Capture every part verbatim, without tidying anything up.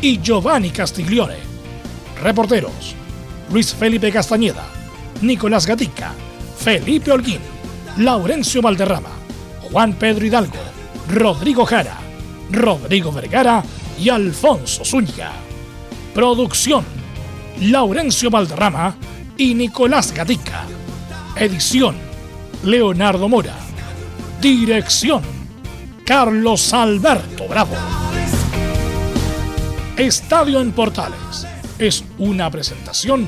y Giovanni Castiglione. Reporteros: Luis Felipe Castañeda, Nicolás Gatica, Felipe Holguín, Laurencio Valderrama, Juan Pedro Hidalgo, Rodrigo Jara, Rodrigo Vergara y Alfonso Zúñiga. Producción: Laurencio Valderrama y Nicolás Gatica. Edición: Leonardo Mora. Dirección: Carlos Alberto Bravo. Estadio en Portales es una presentación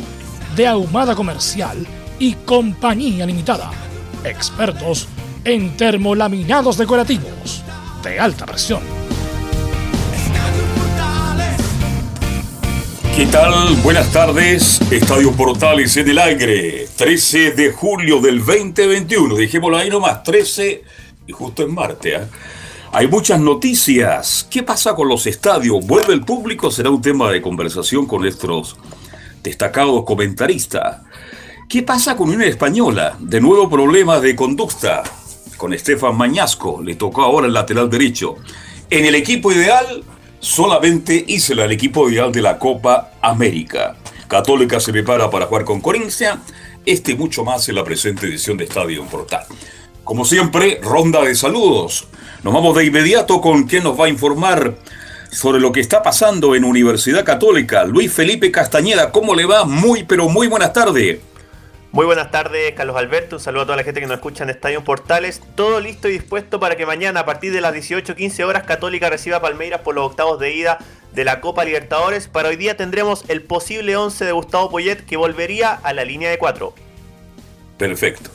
de Ahumada Comercial y Compañía Limitada, expertos en termolaminados decorativos de alta presión. ¿Qué tal? Buenas tardes. Estadio Portales en el aire. trece de julio del veinte veintiuno. Dijémoslo ahí nomás, trece y justo en martes. ¿eh? Hay muchas noticias. ¿Qué pasa con los estadios? ¿Vuelve el público? Será un tema de conversación con nuestros destacados comentaristas. ¿Qué pasa con Unión Española? De nuevo problemas de conducta con Estefan Mañasco, le tocó ahora el lateral derecho. En el equipo ideal, solamente Isla, el equipo ideal de la Copa América. Católica se prepara para jugar con Corinthians. Este y mucho más en la presente edición de Estadio en Portal. Como siempre, ronda de saludos. Nos vamos de inmediato con quien nos va a informar sobre lo que está pasando en Universidad Católica. Luis Felipe Castañeda, ¿cómo le va? Muy, pero muy buenas tardes. Muy buenas tardes, Carlos Alberto, un saludo a toda la gente que nos escucha en Estadio Portales. Todo listo y dispuesto para que mañana a partir de las dieciocho quince horas Católica reciba a Palmeiras por los octavos de ida de la Copa Libertadores. Para hoy día tendremos el posible once de Gustavo Poyet, que volvería a la línea de cuatro. Perfecto.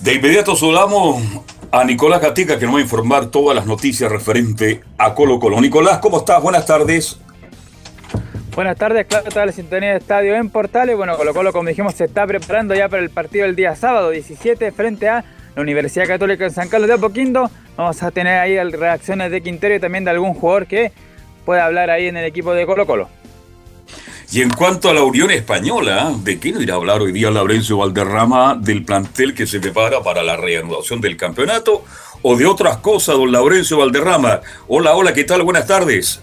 De inmediato saludamos a Nicolás Gatica, que nos va a informar todas las noticias referente a Colo Colo. Nicolás, ¿cómo estás? Buenas tardes. Buenas tardes, claro, toda la sintonía de Estadio en Portales. Bueno, Colo Colo, como dijimos, se está preparando ya para el partido el día sábado diecisiete frente a la Universidad Católica en San Carlos de Apoquindo. Vamos a tener ahí reacciones de Quintero y también de algún jugador que pueda hablar ahí en el equipo de Colo Colo. Y en cuanto a la Unión Española, ¿de qué nos irá a hablar hoy día Laurencio Valderrama? ¿Del plantel que se prepara para la reanudación del campeonato o de otras cosas, don Laurencio Valderrama? Hola, hola, ¿qué tal? Buenas tardes.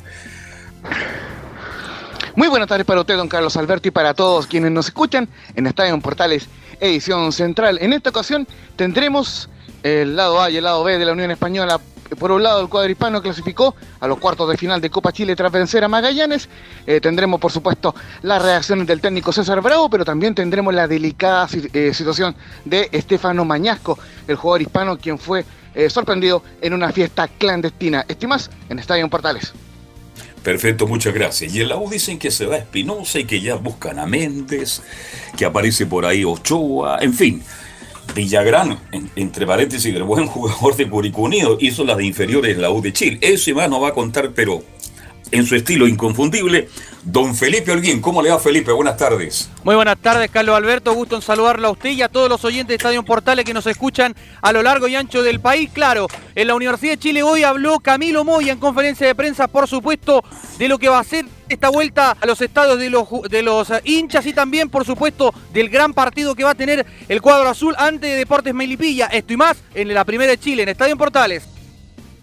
Muy buenas tardes para usted, don Carlos Alberto, y para todos quienes nos escuchan en Estadio en Portales, edición central. En esta ocasión tendremos el lado A y el lado B de la Unión Española. Por un lado, el cuadro hispano clasificó a los cuartos de final de Copa Chile tras vencer a Magallanes. Eh, tendremos, por supuesto, las reacciones del técnico César Bravo, pero también tendremos la delicada eh, situación de Estefano Mañasco, el jugador hispano, quien fue eh, sorprendido en una fiesta clandestina. Esto y más en Estadio en Portales. Perfecto, muchas gracias. Y en la U dicen que se va Espinosa y que ya buscan a Méndez, que aparece por ahí Ochoa, en fin. Villagrán, en, entre paréntesis, el buen jugador de Curicó Unido, hizo las de inferiores en la U de Chile. Eso y más nos va a contar, pero en su estilo inconfundible, don Felipe Holguín. ¿Cómo le va, Felipe? Buenas tardes. Muy buenas tardes, Carlos Alberto. Gusto en saludarlo a usted y a todos los oyentes de Estadio Portales que nos escuchan a lo largo y ancho del país. Claro, en la Universidad de Chile hoy habló Camilo Moya en conferencia de prensa, por supuesto, de lo que va a ser esta vuelta a los estadios de los, de los hinchas y también, por supuesto, del gran partido que va a tener el cuadro azul ante Deportes Melipilla. Esto y más en la Primera de Chile, en Estadio Portales.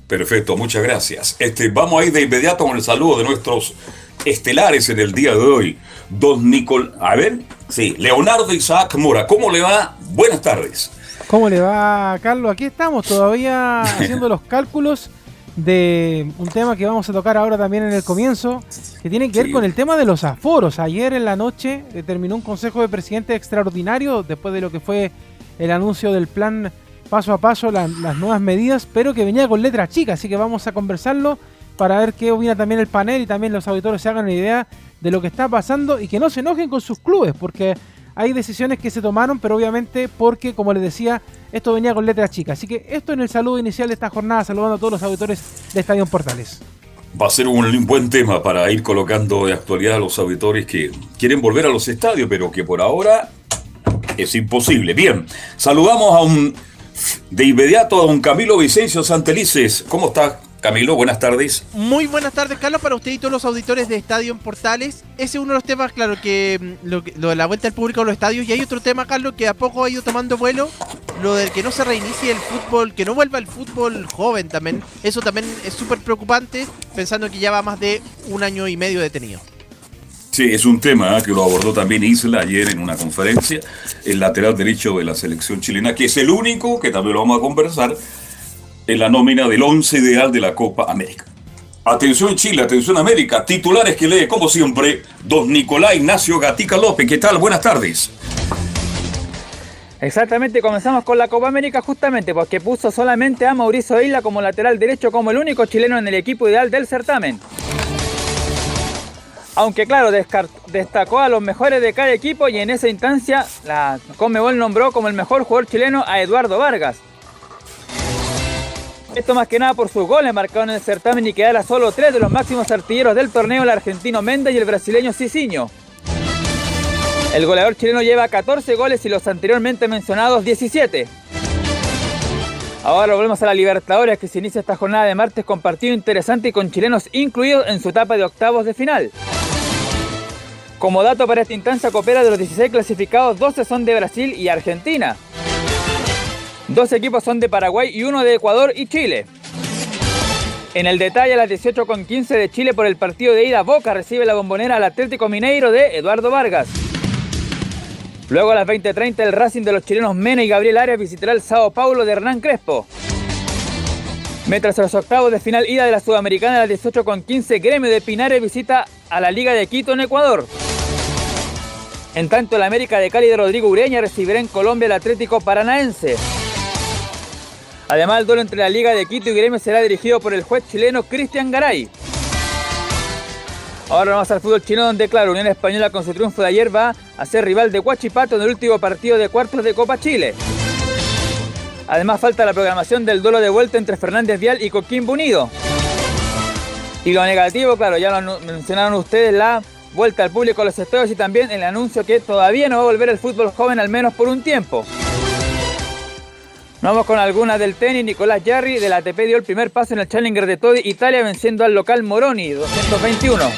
Perfecto, muchas gracias. Este, vamos ahí de inmediato con el saludo de nuestros estelares en el día de hoy. Don Nicol... A ver, sí, Leonardo Isaac Mora. ¿Cómo le va? Buenas tardes. ¿Cómo le va, Carlos? Aquí estamos todavía haciendo los cálculos de un tema que vamos a tocar ahora también en el comienzo, que tiene que ver sí. con el tema de los aforos. Ayer en la noche terminó un consejo de presidentes extraordinario después de lo que fue el anuncio del plan paso a paso, la, las nuevas medidas, pero que venía con letras chicas, así que vamos a conversarlo para ver qué opina también el panel y también los auditores se hagan una idea de lo que está pasando y que no se enojen con sus clubes, porque hay decisiones que se tomaron, pero obviamente porque, como les decía, esto venía con letras chicas. Así que esto en el saludo inicial de esta jornada, saludando a todos los auditores de Estadio Portales. Va a ser un buen tema para ir colocando de actualidad a los auditores que quieren volver a los estadios, pero que por ahora es imposible. Bien, saludamos a un, de inmediato a don Camilo Vicencio Santelices. ¿Cómo estás, Camilo? Buenas tardes. Muy buenas tardes, Carlos, para usted y todos los auditores de Estadio en Portales. Ese es uno de los temas, claro, que lo, lo de la vuelta al público a los estadios. Y hay otro tema, Carlos, que a poco ha ido tomando vuelo, lo del que no se reinicie el fútbol, que no vuelva el fútbol joven también. Eso también es súper preocupante, pensando que ya va más de un año y medio detenido. Sí, es un tema, ¿eh?, que lo abordó también Isla ayer en una conferencia, el lateral derecho de la selección chilena, que es el único, que también lo vamos a conversar, en la nómina del once ideal de la Copa América. Atención Chile, atención América, titulares que lee, como siempre, don Nicolás Ignacio Gatica López. ¿Qué tal? Buenas tardes. Exactamente, comenzamos con la Copa América justamente porque puso solamente a Mauricio Isla como lateral derecho, como el único chileno en el equipo ideal del certamen. Aunque claro, destacó a los mejores de cada equipo y en esa instancia la Conmebol nombró como el mejor jugador chileno a Eduardo Vargas. Esto más que nada por sus goles marcados en el certamen y quedar a solo tres de los máximos artilleros del torneo, el argentino Méndez y el brasileño Cicinho. El goleador chileno lleva catorce goles y los anteriormente mencionados diecisiete. Ahora volvemos a la Libertadores, que se inicia esta jornada de martes con partido interesante y con chilenos incluidos en su etapa de octavos de final. Como dato para esta instancia, coopera de los dieciséis clasificados, doce son de Brasil y Argentina. Dos equipos son de Paraguay y uno de Ecuador y Chile. En el detalle, a las dieciocho con quince de Chile por el partido de ida, Boca recibe la Bombonera al Atlético Mineiro de Eduardo Vargas. Luego a las veinte treinta el Racing de los chilenos Mena y Gabriel Arias visitará el Sao Paulo de Hernán Crespo. Mientras, a los octavos de final ida de la Sudamericana, a las dieciocho con quince, Gremio de Pinares visita a la Liga de Quito en Ecuador. En tanto, la América de Cali de Rodrigo Ureña recibirá en Colombia el Atlético Paranaense. Además, el duelo entre la Liga de Quito y Gremio será dirigido por el juez chileno Cristian Garay. Ahora vamos al fútbol chino, donde, claro, Unión Española con su triunfo de ayer va a ser rival de Huachipato en el último partido de cuartos de Copa Chile. Además, falta la programación del duelo de vuelta entre Fernández Vial y Coquimbo Unido. Y lo negativo, claro, ya lo mencionaron ustedes, la vuelta al público a los estadios y también el anuncio que todavía no va a volver el fútbol joven, al menos por un tiempo. Nos vamos con algunas del tenis. Nicolás Jarry del A T P dio el primer paso en el Challenger de Todi, Italia, venciendo al local Moroni, doscientos veintiuno.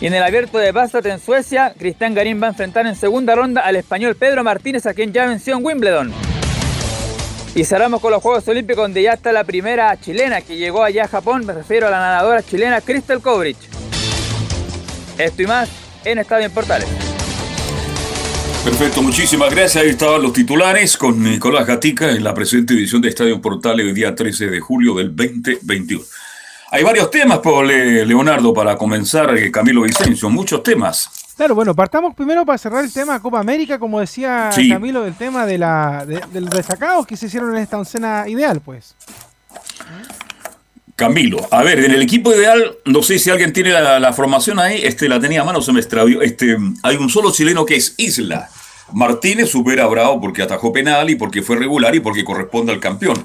Y en el Abierto de Båstad en Suecia, Cristian Garín va a enfrentar en segunda ronda al español Pedro Martínez, a quien ya venció en Wimbledon. Y cerramos con los Juegos Olímpicos, donde ya está la primera chilena que llegó allá a Japón. Me refiero a la nadadora chilena Crystal Kovrich. Esto y más en Estadio en Portales. Perfecto, muchísimas gracias. Ahí estaban los titulares con Nicolás Gatica en la presente edición de Estadio en Portales, el día trece de julio del dos mil veintiuno. Hay varios temas, Leonardo, para comenzar, Camilo Vicencio, muchos temas. Claro, bueno, partamos primero para cerrar el tema Copa América, como decía sí. Camilo, del tema de la de, de los destacados que se hicieron en esta oncena ideal, pues. Camilo, a ver, en el equipo ideal, no sé si alguien tiene la, la formación ahí, este la tenía a mano, se me extravió, este, hay un solo chileno que es Isla. Martínez supera a Bravo porque atajó penal y porque fue regular y porque corresponde al campeón.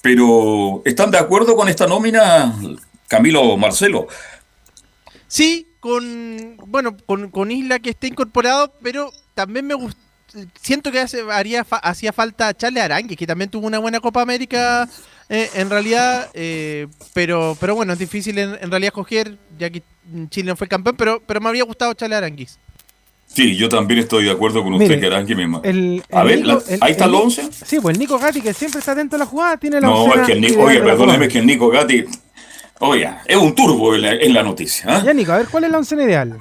Pero, ¿están de acuerdo con esta nómina, Camilo, Marcelo? Sí. Con bueno con, con Isla que esté incorporado, pero también me gust- siento que hace, haría fa- hacía falta Charles Aránguiz, que también tuvo una buena Copa América eh, en realidad, eh, pero pero bueno, es difícil en, en realidad escoger, ya que Chile no fue campeón, pero pero me habría gustado Charles Aránguiz. Sí, yo también estoy de acuerdo con usted. Miren, que Aránguiz me manda. A ver, Nico, la, el, ahí está el once. Sí, pues el Nico Gatti, que siempre está atento a la jugada, tiene la No, es que el Nico, oye, perdóneme, es que el Nico Gatti... Oye, es un turbo en la, en la noticia. ¿Eh? Ya, Nico, a ver, ¿cuál es la oncena ideal?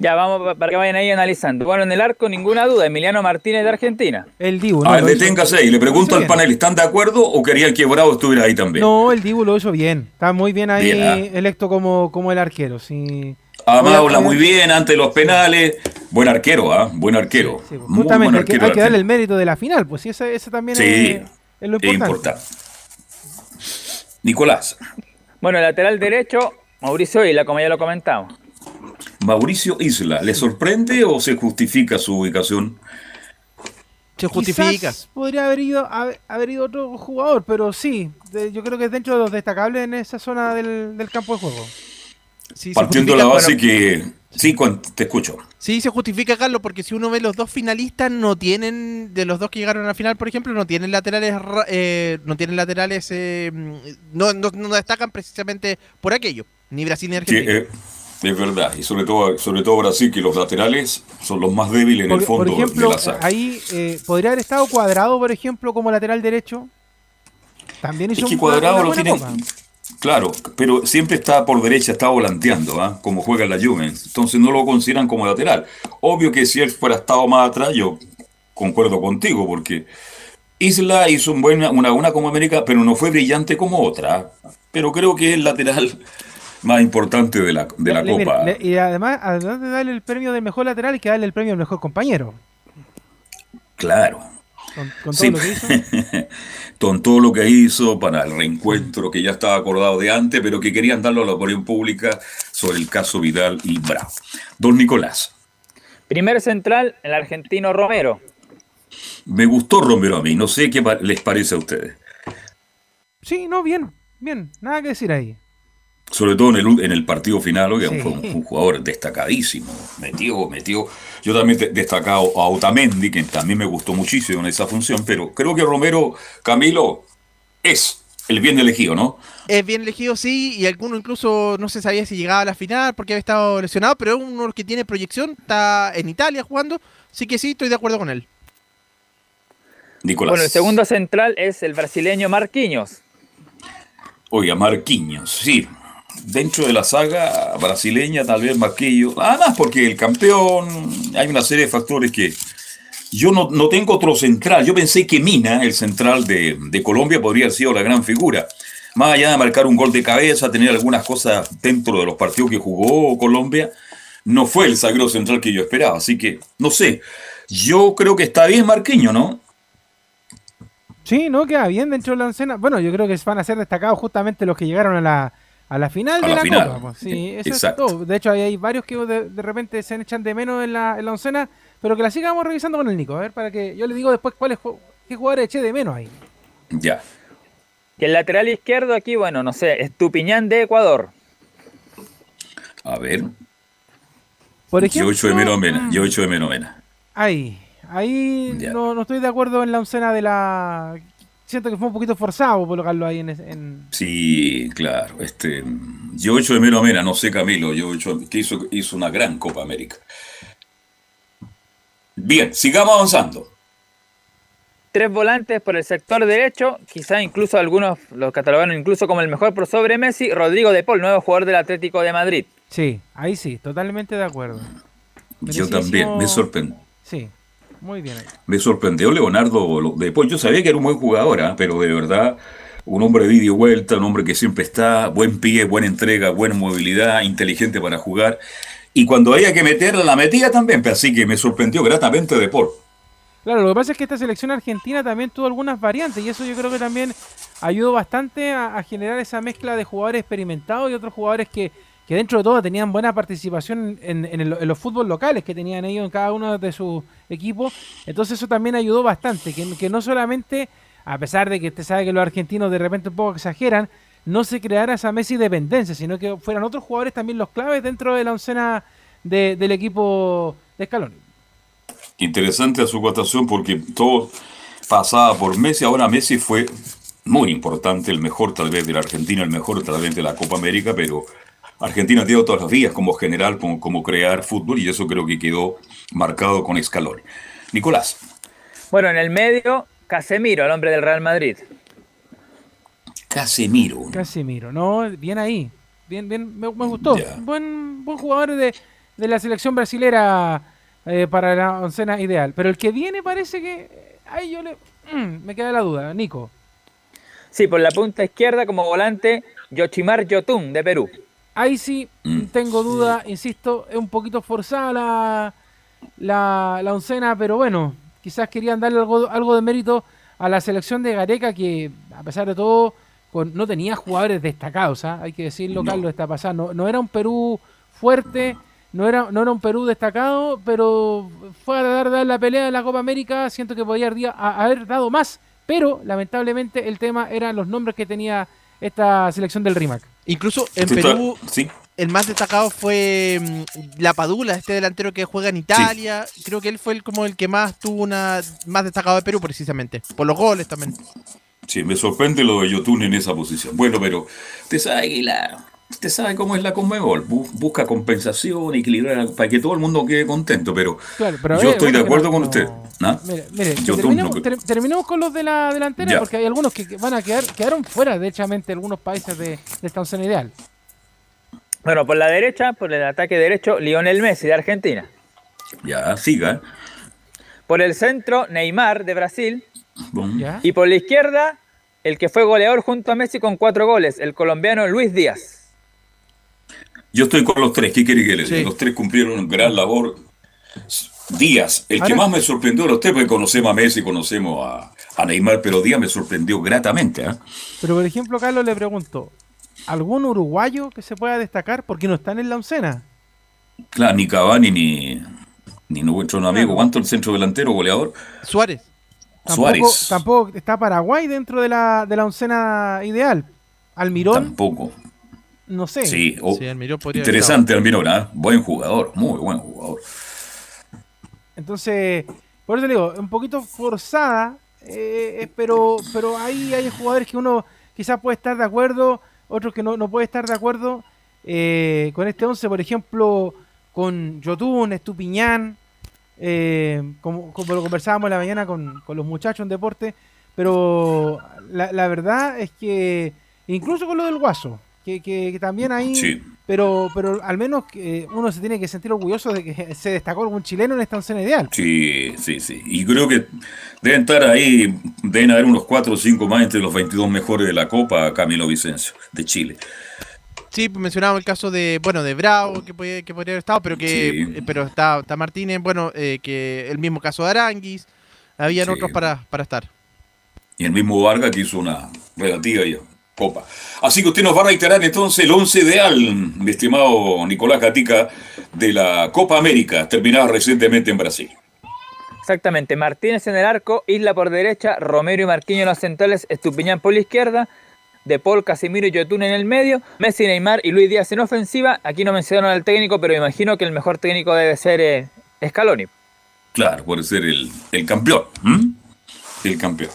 Ya, vamos para que vayan ahí analizando. Bueno, en el arco, ninguna duda, Emiliano Martínez de Argentina. El Dibu. No, a ver, deténgase ahí. Le pregunto al panel, ¿están de acuerdo o querían que Bravo estuviera ahí también? No, el Dibu lo hizo bien. Está muy bien ahí, bien, ¿eh? electo como, como el arquero. Sí. Además, habla muy bien ante los penales. Buen arquero, ¿ah? ¿eh? Buen arquero. Sí, sí, pues, muy justamente, buen arquero, hay que, hay que darle el mérito de la final, pues sí, ese, ese también sí, es, es lo importante. Sí, es importante. Nicolás. Bueno, el lateral derecho, Mauricio Isla, como ya lo comentamos. Mauricio Isla, ¿le sorprende o se justifica su ubicación? Se justifica. Quizás podría haber ido haber, haber ido otro jugador, pero sí, de, yo creo que es dentro de los destacables en esa zona del, del campo de juego. Sí, partiendo de la base para... que... Sí, te escucho. Sí, se justifica, Carlos, porque si uno ve los dos finalistas, no tienen, de los dos que llegaron a la final, por ejemplo, no tienen laterales, eh, no tienen laterales, eh, no, no, no destacan precisamente por aquello, ni Brasil ni Argentina. Sí, eh, es verdad, y sobre todo sobre todo Brasil, que los laterales son los más débiles en por, el fondo por ejemplo, de la saga. Ahí eh, podría haber estado Cuadrado, por ejemplo, como lateral derecho. También hizo es que un Cuadrado lo tiene... Copa. Claro, pero siempre está por derecha, está volanteando, ¿eh? Como juega la Juve, entonces no lo consideran como lateral. Obvio que si él fuera estado más atrás, yo concuerdo contigo, porque Isla hizo un buen, una buena como América, pero no fue brillante como otra, ¿eh? Pero creo que es el lateral más importante de la, de la le, Copa. Le, y además, además de darle el premio del mejor lateral, hay que darle el premio del mejor compañero. Claro. Con, con todo sí. lo que hizo. Con todo lo que hizo para el reencuentro que ya estaba acordado de antes, pero que querían darlo a la opinión pública sobre el caso Vidal y Bravo. Don Nicolás. Primer central, el argentino Romero. Me gustó Romero a mí, no sé qué les parece a ustedes. Sí, no, bien, bien, nada que decir ahí. Sobre todo en el, en el partido final, oigan, sí. fue un, un jugador destacadísimo. Metió, metió. Yo también de, destacado a Otamendi, que también me gustó muchísimo en esa función, pero creo que Romero, Camilo, es el bien elegido, ¿no? Es bien elegido, sí, y alguno incluso no se sabía si llegaba a la final porque había estado lesionado, pero es uno que tiene proyección, está en Italia jugando, sí que sí, estoy de acuerdo con él. Nicolás. Bueno, el segundo central es el brasileño Marquinhos. Oiga, Marquinhos, sí. Dentro de la saga brasileña, tal vez Marquinhos, además porque el campeón, hay una serie de factores que yo no, no tengo otro central. Yo pensé que Mina, el central de, de Colombia, podría haber sido la gran figura. Más allá de marcar un gol de cabeza, tener algunas cosas dentro de los partidos que jugó Colombia, no fue el zaguero central que yo esperaba. Así que, no sé, yo creo que está bien Marquinhos, ¿no? Sí, no, queda bien dentro de la escena. Bueno, yo creo que van a ser destacados justamente los que llegaron a la... A la final a de la, la final. Copa, pues. Sí, eso es todo. De hecho, hay, hay varios que de, de repente se echan de menos en la, en la oncena, pero que la sigamos revisando con el Nico, a ver, para que yo le digo después cuáles qué jugadores eché de menos ahí. Ya. Y el lateral izquierdo aquí, bueno, no sé, es Tupiñán de Ecuador. A ver. Por ejemplo, yo echo de menos Mena, yo echo de menos Mena. Ahí, ahí no, no estoy de acuerdo en la oncena de la... Siento que fue un poquito forzado colocarlo ahí en... en... Sí, claro. Este, yo echo de menos a Mena, no sé Camilo, yo echo, que hizo, hizo una gran Copa América. Bien, sigamos avanzando. Tres volantes por el sector derecho, quizá incluso algunos los catalogaron incluso como el mejor por sobre Messi, Rodrigo De Paul, nuevo jugador del Atlético de Madrid. Sí, ahí sí, totalmente de acuerdo. Yo también, me sorprende. Sí. Muy bien. Me sorprendió Leonardo De Paul. Yo sabía que era un buen jugador, ¿eh? Pero de verdad, un hombre de ida y vuelta, un hombre que siempre está, buen pie, buena entrega, buena movilidad, inteligente para jugar. Y cuando había que meterla, la metía también. Así que me sorprendió gratamente De Paul. Claro, lo que pasa es que esta selección argentina también tuvo algunas variantes y eso yo creo que también ayudó bastante a, a generar esa mezcla de jugadores experimentados y otros jugadores que, que dentro de todo tenían buena participación en, en, el, en los fútbol locales que tenían ellos en cada uno de sus equipos. Entonces eso también ayudó bastante, que, que no solamente, a pesar de que usted sabe que los argentinos de repente un poco exageran, no se creara esa Messi dependencia, sino que fueran otros jugadores también los claves dentro de la oncena de, del equipo de Scaloni. Interesante su cotación porque todo pasaba por Messi, ahora Messi fue muy importante, el mejor tal vez de la Argentina, el mejor tal vez de la Copa América, pero... Argentina tiene todas las vías como general, como, como crear fútbol, y eso creo que quedó marcado con Scaloni. Nicolás. Bueno, en el medio, Casemiro, el hombre del Real Madrid. Casemiro. Casemiro, no, bien ahí. Bien, bien, me, me gustó. Yeah. Buen, buen jugador de, de la selección brasilera eh, para la oncena ideal. Pero el que viene parece que... Ahí yo le... Mm, me queda la duda, Nico. Sí, por la punta izquierda como volante, Yoshimar Yotun, de Perú. Ahí sí, tengo duda, insisto, es un poquito forzada la, la, la oncena, pero bueno, quizás querían darle algo, algo de mérito a la selección de Gareca, que a pesar de todo con, no tenía jugadores destacados, ¿eh? Hay que decirlo, no. Carlos, está pasando, no, no era un Perú fuerte, No era, no era un Perú destacado, pero fue a dar, dar la pelea de la Copa América. Siento que podía haber, haber dado más, pero lamentablemente el tema eran los nombres que tenía esta selección del RIMAC. Incluso en sí, Perú, sí. El más destacado fue La Padula, este delantero que juega en Italia. Sí. Creo que él fue el, como el que más tuvo una más destacado de Perú, precisamente, por los goles también. Sí, me sorprende lo de Yotun en esa posición. Bueno, pero usted sabe que la... Usted sabe cómo es la Conmebol, busca compensación, equilibrar, para que todo el mundo quede contento, pero, claro, pero yo eh, estoy de acuerdo no, con usted. ¿No? Mire, mire, terminemos, no... ter, terminemos con los de la delantera, ya. Porque hay algunos que van a quedar, quedaron fuera, de hechamente, algunos países de, de esta once ideal. Bueno, por la derecha, por el ataque derecho, Lionel Messi de Argentina. Ya, siga. Por el centro, Neymar de Brasil. Bom. Y por la izquierda, el que fue goleador junto a Messi con cuatro goles, el colombiano Luis Díaz. Yo estoy con los tres, ¿qué quiere que le diga? Sí. Los tres cumplieron una gran labor. Díaz, el Ahora, que más me sorprendió de los tres, porque conocemos a Messi, conocemos a, a Neymar, pero Díaz me sorprendió gratamente. ¿eh? Pero por ejemplo, Carlos, le pregunto, ¿algún uruguayo que se pueda destacar? Porque no están en la oncena. Claro, ni Cavani, ni, ni nuestro amigo, ¿cuánto el centro delantero goleador? Suárez. Tampoco, Suárez. Tampoco está Paraguay dentro de la, de la oncena ideal. Almirón. Tampoco. No sé. Sí, oh, sí, Almirón podría interesante Almirón, ¿eh? Buen jugador, muy buen jugador. Entonces, por eso le digo, un poquito forzada, eh, pero pero ahí hay jugadores que uno quizás puede estar de acuerdo, otros que no, no puede estar de acuerdo. Eh, con este once, por ejemplo, con Yotun, Estupiñán, eh, como, como lo conversábamos en la mañana con, con los muchachos en deporte, pero la, la verdad es que, incluso con lo del Guaso, Que, que, que también ahí, sí. pero pero al menos eh, uno se tiene que sentir orgulloso de que se destacó algún chileno en esta oncena ideal. Sí, sí, sí. Y creo que deben estar ahí, deben haber unos cuatro o cinco más entre los veintidós mejores de la Copa, Camilo Vicencio, de Chile. Sí, mencionaba el caso de bueno de Bravo, que, puede, que podría haber estado, pero que sí. pero está, está Martínez, bueno, eh, que el mismo caso de Aranguis, habían sí. otros para, para estar. Y el mismo Vargas que hizo una relativa ya. Copa. Así que usted nos va a reiterar entonces el once ideal, mi estimado Nicolás Gatica, de la Copa América, terminada recientemente en Brasil. Exactamente, Martínez en el arco, Isla por derecha, Romero y Marquinhos en los centrales, Estupiñán por la izquierda, De Paul, Casemiro y Yotun en el medio, Messi, Neymar y Luis Díaz en ofensiva. Aquí no mencionaron al técnico, pero imagino que el mejor técnico debe ser eh, Scaloni. Claro, puede ser el, el campeón. ¿Mm? El campeón.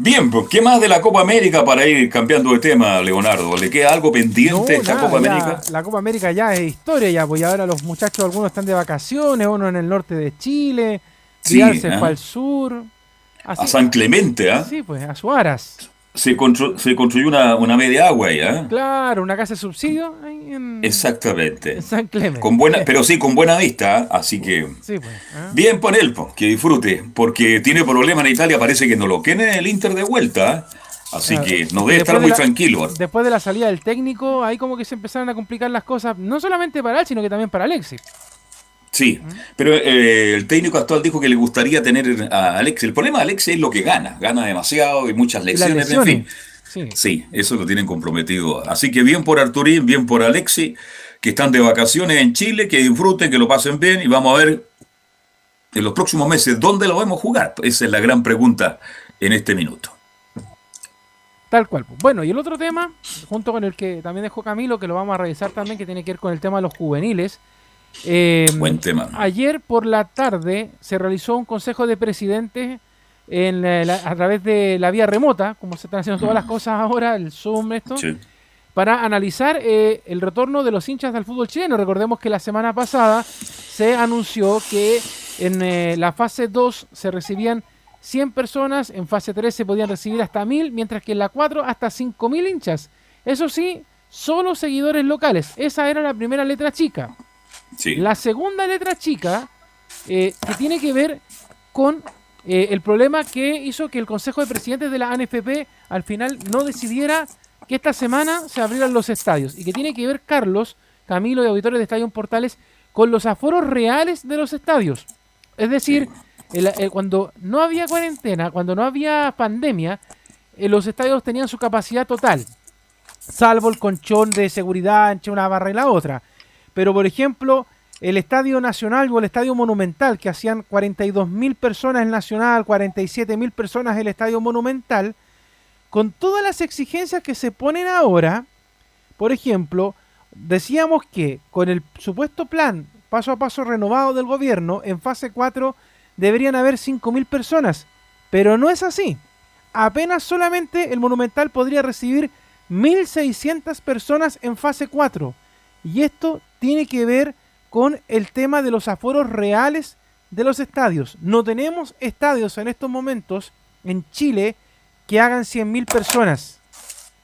Bien, pues, ¿qué más de la Copa América para ir cambiando de tema, Leonardo? ¿Le queda algo pendiente no, esta nada, Copa ya, América? La Copa América ya es historia, ya, pues ahora los muchachos, algunos están de vacaciones, uno en el norte de Chile, Vidal se fue al sur. Así, a San Clemente, ¿ah? ¿eh? Sí, pues, a Suárez. Se, constru se construyó una, una media agua ahí, ¿ah? ¿eh? Claro, una casa de subsidio ahí en... Exactamente. En San Clemente. Con buena, pero sí, con buena vista, ¿eh? Así que... Sí, pues. ¿eh? Bien por él, po, que disfrute, porque tiene problemas en Italia, parece que no lo tiene el Inter de vuelta, ¿eh? Así claro. que nos debe estar de muy la, tranquilo. Después de la salida del técnico, ahí como que se empezaron a complicar las cosas, no solamente para él, sino que también para Alexis. Sí, pero eh, el técnico actual dijo que le gustaría tener a Alexis. El problema de Alexis es lo que gana, gana demasiado y muchas lecciones, lesiones. En fin. Sí. sí, eso lo tienen comprometido. Así que bien por Arturín, bien por Alexis, que están de vacaciones en Chile, que disfruten, que lo pasen bien y vamos a ver en los próximos meses dónde lo vamos a jugar. Esa es la gran pregunta en este minuto. Tal cual. Bueno, y el otro tema, junto con el que también dejó Camilo, que lo vamos a revisar también, que tiene que ver con el tema de los juveniles. Eh, Buen tema. Ayer por la tarde se realizó un consejo de presidentes en la, la, a través de la vía remota, como se están haciendo todas las cosas ahora, el Zoom, esto, sí. para analizar eh, el retorno de los hinchas del fútbol chileno. Recordemos que la semana pasada se anunció que en eh, la fase dos se recibían cien personas, en fase tres se podían recibir hasta mil, mientras que en la cuatro hasta cinco mil hinchas. Eso sí, solo seguidores locales. Esa era la primera letra chica. Sí. La segunda letra chica eh, que tiene que ver con eh, el problema que hizo que el Consejo de Presidentes de la A N F P al final no decidiera que esta semana se abrieran los estadios y que tiene que ver, Carlos, Camilo y auditores de Estadio en Portales, con los aforos reales de los estadios. Es decir, el, el, cuando no había cuarentena, cuando no había pandemia, eh, los estadios tenían su capacidad total, salvo el colchón de seguridad entre una barra y la otra. Pero, por ejemplo, el Estadio Nacional o el Estadio Monumental, que hacían cuarenta y dos mil personas el Nacional, cuarenta y siete mil personas el Estadio Monumental, con todas las exigencias que se ponen ahora. Por ejemplo, decíamos que con el supuesto plan paso a paso renovado del gobierno, en fase cuatro deberían haber cinco mil personas, pero no es así. Apenas solamente el Monumental podría recibir mil seiscientas personas en fase cuatro, y esto tiene que ver con el tema de los aforos reales de los estadios. No tenemos estadios en estos momentos en Chile que hagan cien mil personas,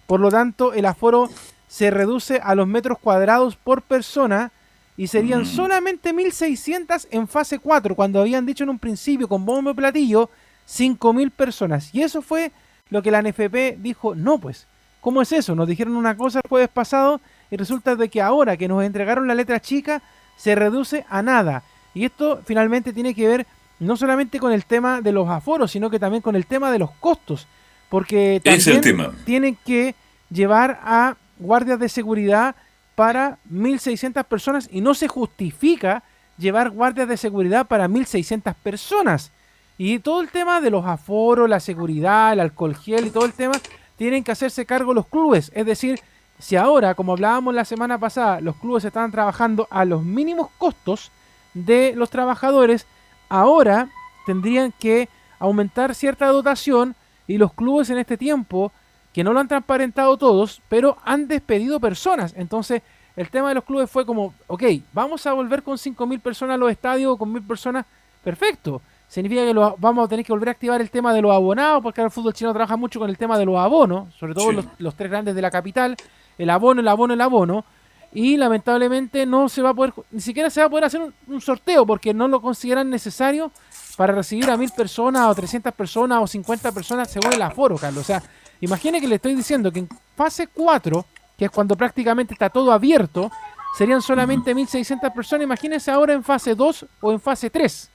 por lo tanto el aforo se reduce a los metros cuadrados por persona y serían solamente mil seiscientas en fase cuatro, cuando habían dicho en un principio con bombo y platillo cinco mil personas, y eso fue lo que la N F P dijo, no pues, ¿cómo es eso? Nos dijeron una cosa el jueves pasado y resulta de que ahora que nos entregaron la letra chica se reduce a nada. Y esto finalmente tiene que ver no solamente con el tema de los aforos, sino que también con el tema de los costos, porque también tienen que llevar a guardias de seguridad para mil seiscientas personas y no se justifica llevar guardias de seguridad para mil seiscientas personas. Y todo el tema de los aforos, la seguridad, el alcohol gel y todo el tema, tienen que hacerse cargo los clubes. Es decir, si ahora, como hablábamos la semana pasada, los clubes estaban trabajando a los mínimos costos de los trabajadores, ahora tendrían que aumentar cierta dotación y los clubes en este tiempo, que no lo han transparentado todos, pero han despedido personas. Entonces, el tema de los clubes fue como, ok, vamos a volver con cinco mil personas a los estadios, con mil personas, perfecto. Significa que lo, vamos a tener que volver a activar el tema de los abonados, porque ahora el fútbol chino trabaja mucho con el tema de los abonos, sobre todo sí. los, los tres grandes de la capital, el abono, el abono, el abono, y lamentablemente no se va a poder, ni siquiera se va a poder hacer un, un sorteo, porque no lo consideran necesario para recibir a mil personas, o trescientas personas, o cincuenta personas, según el aforo, Carlos. O sea, imagine que le estoy diciendo que en fase cuatro, que es cuando prácticamente está todo abierto, serían solamente mil seiscientas personas. Imagínense ahora en fase dos o en fase tres.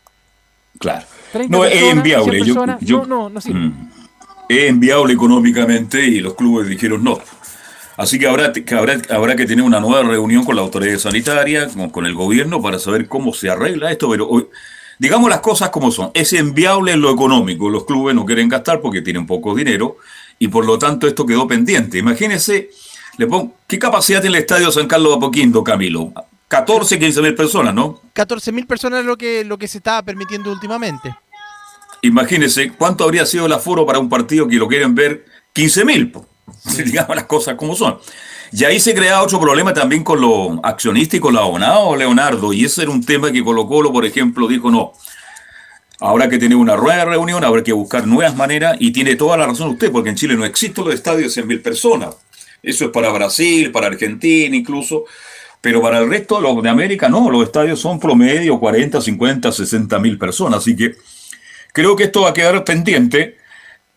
Claro. No, personas, es enviable. Yo, yo, no, no, no sirve. Es enviable económicamente y los clubes dijeron no. Así que habrá que, habrá, habrá que tener una nueva reunión con la autoridad sanitaria, con, con el gobierno, para saber cómo se arregla esto. Pero hoy, digamos las cosas como son. Es enviable en lo económico. Los clubes no quieren gastar porque tienen poco dinero y por lo tanto esto quedó pendiente. Imagínense, le pongo, ¿qué capacidad tiene el Estadio San Carlos de Apoquindo, Camilo? catorce, quince mil personas, ¿no? catorce mil personas es lo que, lo que se estaba permitiendo últimamente. Imagínense, ¿cuánto habría sido el aforo para un partido que lo quieren ver? quince mil, sí. Digamos las cosas como son. Y ahí se crea otro problema también con los accionistas y con los abonados, Leonardo, y ese era un tema que Colo Colo, por ejemplo, dijo no. Habrá que tener una rueda de reunión, habrá que buscar nuevas maneras, y tiene toda la razón usted, porque en Chile no existen los estadios de cien mil personas. Eso es para Brasil, para Argentina incluso, pero para el resto de, los de América no, los estadios son promedio cuarenta, cincuenta, sesenta mil personas, así que creo que esto va a quedar pendiente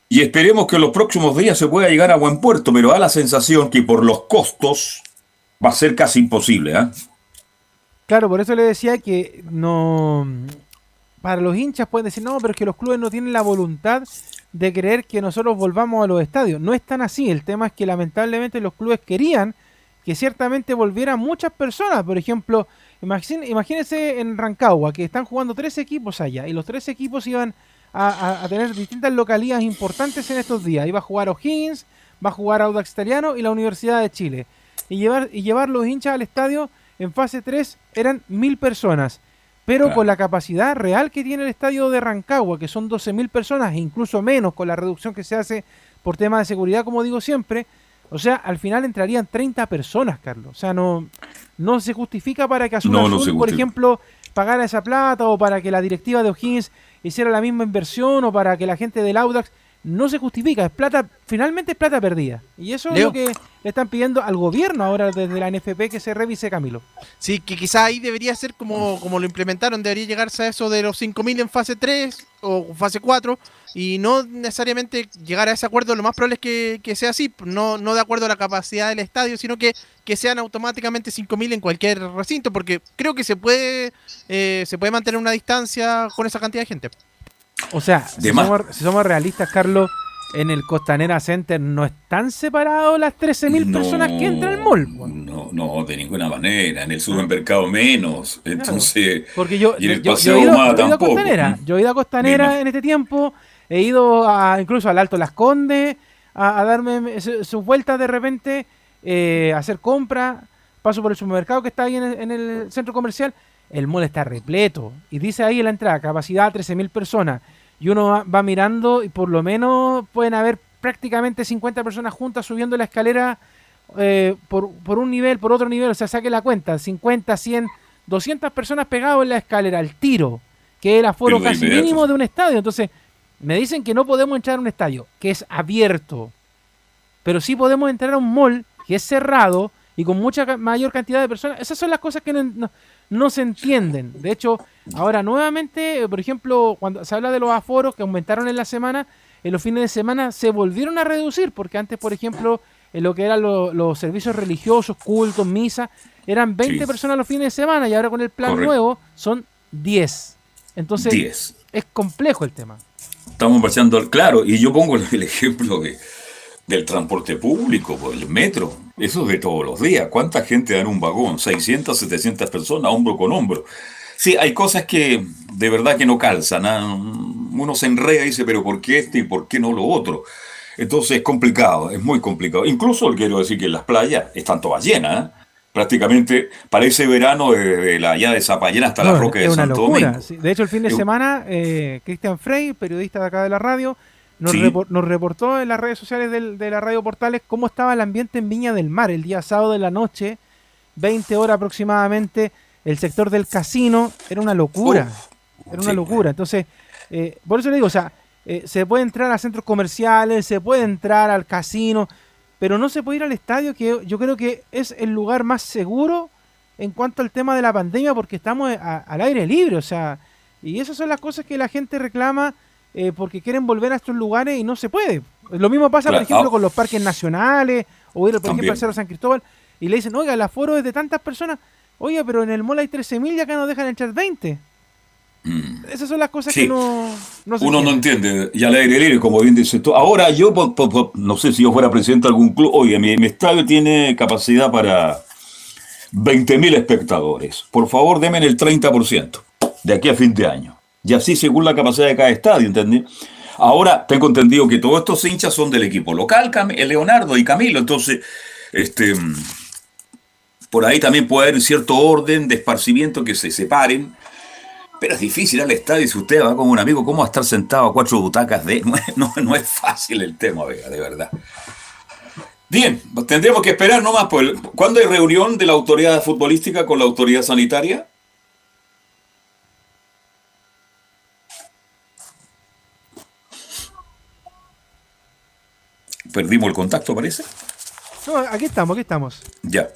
y esperemos que en los próximos días se pueda llegar a buen puerto, pero da la sensación que por los costos va a ser casi imposible, ¿eh? Claro, por eso le decía que no, para los hinchas pueden decir no, pero es que los clubes no tienen la voluntad de creer que nosotros volvamos a los estadios. No es tan así, el tema es que lamentablemente los clubes querían que ciertamente volvieran muchas personas. Por ejemplo, imagínense en Rancagua, que están jugando tres equipos allá, y los tres equipos iban a, a, a tener distintas localidades importantes en estos días. Iba a jugar O'Higgins, va a jugar Audax Italiano y la Universidad de Chile. Y llevar, y llevar los hinchas al estadio en fase tres eran mil personas, pero claro, con la capacidad real que tiene el estadio de Rancagua, que son doce mil personas, e incluso menos con la reducción que se hace por tema de seguridad, como digo siempre. O sea, al final entrarían treinta personas, Carlos. O sea, no, no se justifica para que Azul no, Azul, no por ejemplo, pagara esa plata, o para que la directiva de O'Higgins hiciera la misma inversión, o para que la gente del Audax. No se justifica. Es plata, finalmente es plata perdida. Y eso, Leo, es lo que le están pidiendo al gobierno ahora desde la N F P, que se revise, Camilo. Sí, que quizás ahí debería ser como, como lo implementaron, debería llegarse a eso de los cinco mil en fase tres o fase cuatro, y no necesariamente llegar a ese acuerdo. Lo más probable es que, que sea así, no, no de acuerdo a la capacidad del estadio, sino que, que sean automáticamente cinco mil en cualquier recinto, porque creo que se puede, eh, se puede mantener una distancia con esa cantidad de gente. O sea, si somos, si somos realistas, Carlos, en el Costanera Center no están separados las trece mil no, personas que entra al mall. No, no, de ninguna manera, en el supermercado menos, entonces, claro, porque yo, y en el yo, paseo yo, yo he ido, más yo he ido a Costanera, yo he ido a Costanera menos. En este tiempo, he ido a, incluso al Alto Las Condes, a, a darme sus vueltas de repente, eh, a hacer compras, paso por el supermercado que está ahí en el, en el centro comercial, el mall está repleto, y dice ahí en la entrada, capacidad trece mil personas, y uno va, va mirando, y por lo menos pueden haber prácticamente cincuenta personas juntas subiendo la escalera eh, por, por un nivel, por otro nivel, o sea, saque la cuenta, cincuenta, cien, doscientas personas pegadas en la escalera, al tiro, que era aforo casi mínimo de un estadio. Entonces, me dicen que no podemos entrar a un estadio, que es abierto, pero sí podemos entrar a un mall, que es cerrado, y con mucha mayor cantidad de personas. Esas son las cosas que no, no, no se entienden. De hecho, ahora nuevamente, por ejemplo, cuando se habla de los aforos que aumentaron en la semana, en los fines de semana se volvieron a reducir, porque antes, por ejemplo, en lo que eran lo, los servicios religiosos, cultos, misas, eran veinte sí. personas los fines de semana, y ahora con el plan Correcto. nuevo son diez. Entonces, diez. Es complejo el tema. Estamos pasando al claro, y yo pongo el ejemplo de, del transporte público, el metro, eso es de todos los días. ¿Cuánta gente da en un vagón? seiscientas, setecientas personas, hombro con hombro. Sí, hay cosas que de verdad que no calzan, ¿eh? Uno se enreda y dice, pero ¿por qué este y por qué no lo otro? Entonces es complicado, es muy complicado. Incluso quiero decir que en las playas están todas llenas, ¿eh? Prácticamente para ese verano desde la allá de Zapallena hasta no, la Roca de Santo locura. Domingo. Sí, de hecho el fin de Yo... semana, eh, Cristian Frey, periodista de acá de la radio, nos, ¿Sí? repor- nos reportó en las redes sociales del, de la radio Portales cómo estaba el ambiente en Viña del Mar el día sábado de la noche, veinte horas aproximadamente. El sector del casino era una locura, Uf, era una sí. locura. Entonces, eh, por eso le digo, o sea, eh, se puede entrar a centros comerciales, se puede entrar al casino, pero no se puede ir al estadio, que yo creo que es el lugar más seguro en cuanto al tema de la pandemia, porque estamos a, al aire libre, o sea, y esas son las cosas que la gente reclama eh, porque quieren volver a estos lugares y no se puede. Lo mismo pasa, claro, por ejemplo, con los parques nacionales, o ir, por También. ejemplo, al Cerro San Cristóbal, y le dicen, oiga, el aforo es de tantas personas. Oye, pero en el mall hay trece mil y acá nos dejan entrar veinte. Mm. Esas son las cosas sí. que no, no se Uno entiende. no entiende. Y al aire libre, como bien dices tú. Ahora yo, po, po, po, no sé si yo fuera presidente de algún club. Oye, mi, mi estadio tiene capacidad para veinte mil espectadores. Por favor, denme el treinta por ciento de aquí a fin de año. Y así según la capacidad de cada estadio, ¿entendés? Ahora tengo entendido que todos estos hinchas son del equipo local, Cam- Leonardo y Camilo. Entonces, este... por ahí también puede haber cierto orden de esparcimiento, que se separen. Pero es difícil al estadio. Si usted va con un amigo, ¿cómo va a estar sentado a cuatro butacas? de No, no, no es fácil el tema, Vega, de verdad. Bien, tendremos que esperar nomás. Por... ¿Cuándo hay reunión de la autoridad futbolística con la autoridad sanitaria? Perdimos el contacto, parece. No, aquí estamos, aquí estamos. Ya.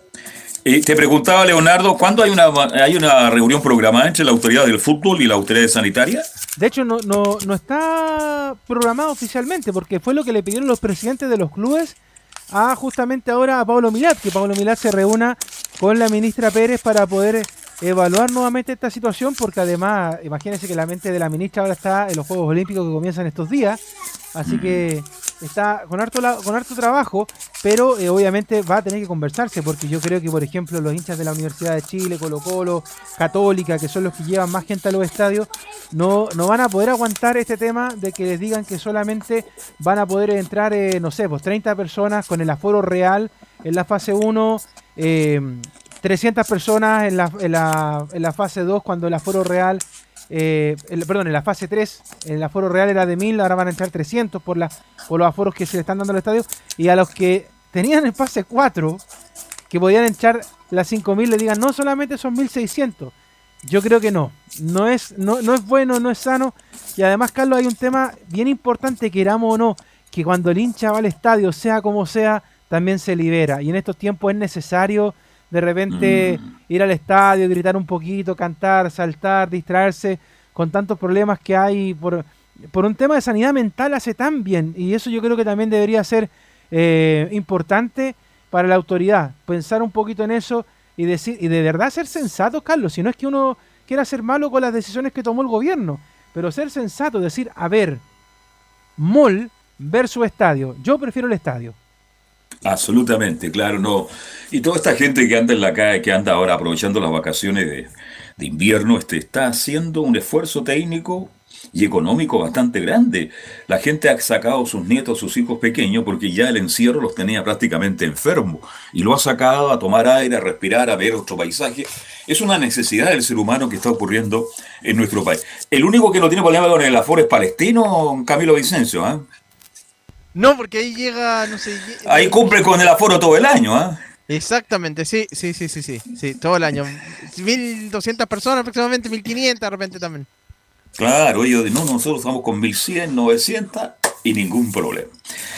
Eh, te preguntaba, Leonardo, ¿cuándo hay una hay una reunión programada entre la autoridad del fútbol y la autoridad sanitaria? De hecho, no, no, no está programado oficialmente, porque fue lo que le pidieron los presidentes de los clubes a justamente ahora a Pablo Milat, que Pablo Milat se reúna con la ministra Pérez para poder evaluar nuevamente esta situación, porque además, imagínense que la mente de la ministra ahora está en los Juegos Olímpicos que comienzan estos días, así mm. que... está con harto, con harto trabajo, pero eh, obviamente va a tener que conversarse, porque yo creo que, por ejemplo, los hinchas de la Universidad de Chile, Colo Colo, Católica, que son los que llevan más gente a los estadios, no, no van a poder aguantar este tema de que les digan que solamente van a poder entrar, eh, no sé, pues treinta personas con el aforo real en la fase uno, eh, trescientas personas en la, en, la, en la fase dos, cuando el aforo real... Eh, el, perdón, en la fase tres el aforo real era de mil, ahora van a entrar trescientos por, la, por los aforos que se le están dando al estadio, y a los que tenían el fase cuatro que podían entrar las cinco mil le digan, no, solamente son mil seiscientos. Yo creo que no no es, no, no es bueno, no es sano. Y además, Carlos, hay un tema bien importante, queramos o no, que cuando el hincha va al estadio, sea como sea, también se libera, y en estos tiempos es necesario de repente mm. ir al estadio, gritar un poquito, cantar, saltar, distraerse, con tantos problemas que hay por, por un tema de sanidad mental. Hace tan bien, y eso yo creo que también debería ser eh, importante para la autoridad, pensar un poquito en eso y decir, y de verdad ser sensato, Carlos, si no es que uno quiera ser malo con las decisiones que tomó el gobierno, pero ser sensato, decir, a ver, mall versus estadio, yo prefiero el estadio. Absolutamente, claro, no. Y toda esta gente que anda en la calle, que anda ahora aprovechando las vacaciones de, de invierno, este, está haciendo un esfuerzo técnico y económico bastante grande. La gente ha sacado sus nietos, sus hijos pequeños, porque ya el encierro los tenía prácticamente enfermos, y lo ha sacado a tomar aire, a respirar, a ver otro paisaje. Es una necesidad del ser humano que está ocurriendo en nuestro país. El único que no tiene problema con el aforo es palestino, Camilo Vicencio, ¿eh? No, porque ahí llega, no sé... Ahí cumple con el aforo todo el año, ¿ah? ¿eh? Exactamente, sí, sí, sí, sí, sí, sí, todo el año. mil doscientas personas aproximadamente, mil quinientas de repente también. Claro, ellos no, nosotros estamos con mil cien, novecientos y ningún problema.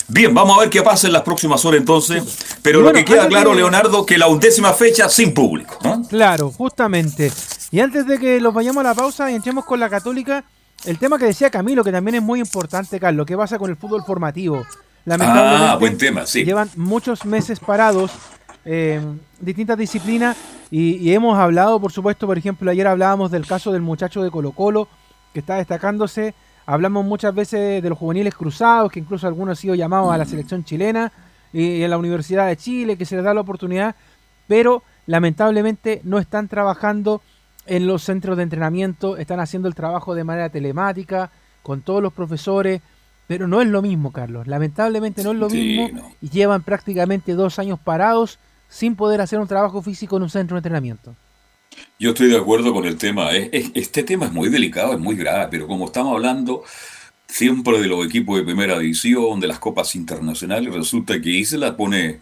Bien, vamos a ver qué pasa en las próximas horas entonces, pero bueno, lo que queda claro, que... Leonardo, que la undécima fecha sin público, ¿no? Claro, justamente. Y antes de que los vayamos a la pausa y entremos con la Católica, el tema que decía Camilo, que también es muy importante, Carlos, ¿qué pasa con el fútbol formativo? Lamentablemente, ah, buen tema, sí. Llevan muchos meses parados, eh, distintas disciplinas, y, y hemos hablado, por supuesto, por ejemplo, ayer hablábamos del caso del muchacho de Colo Colo, que está destacándose, hablamos muchas veces de los juveniles cruzados, que incluso algunos han sido llamados a la selección chilena y en la Universidad de Chile, que se les da la oportunidad, pero lamentablemente no están trabajando en los centros de entrenamiento, están haciendo el trabajo de manera telemática, con todos los profesores, pero no es lo mismo, Carlos, lamentablemente no es lo sí, mismo, no. Y llevan prácticamente dos años parados sin poder hacer un trabajo físico en un centro de entrenamiento. Yo estoy de acuerdo con el tema. Este tema es muy delicado, es muy grave, pero como estamos hablando siempre de los equipos de primera división, de las copas internacionales, resulta que Isla pone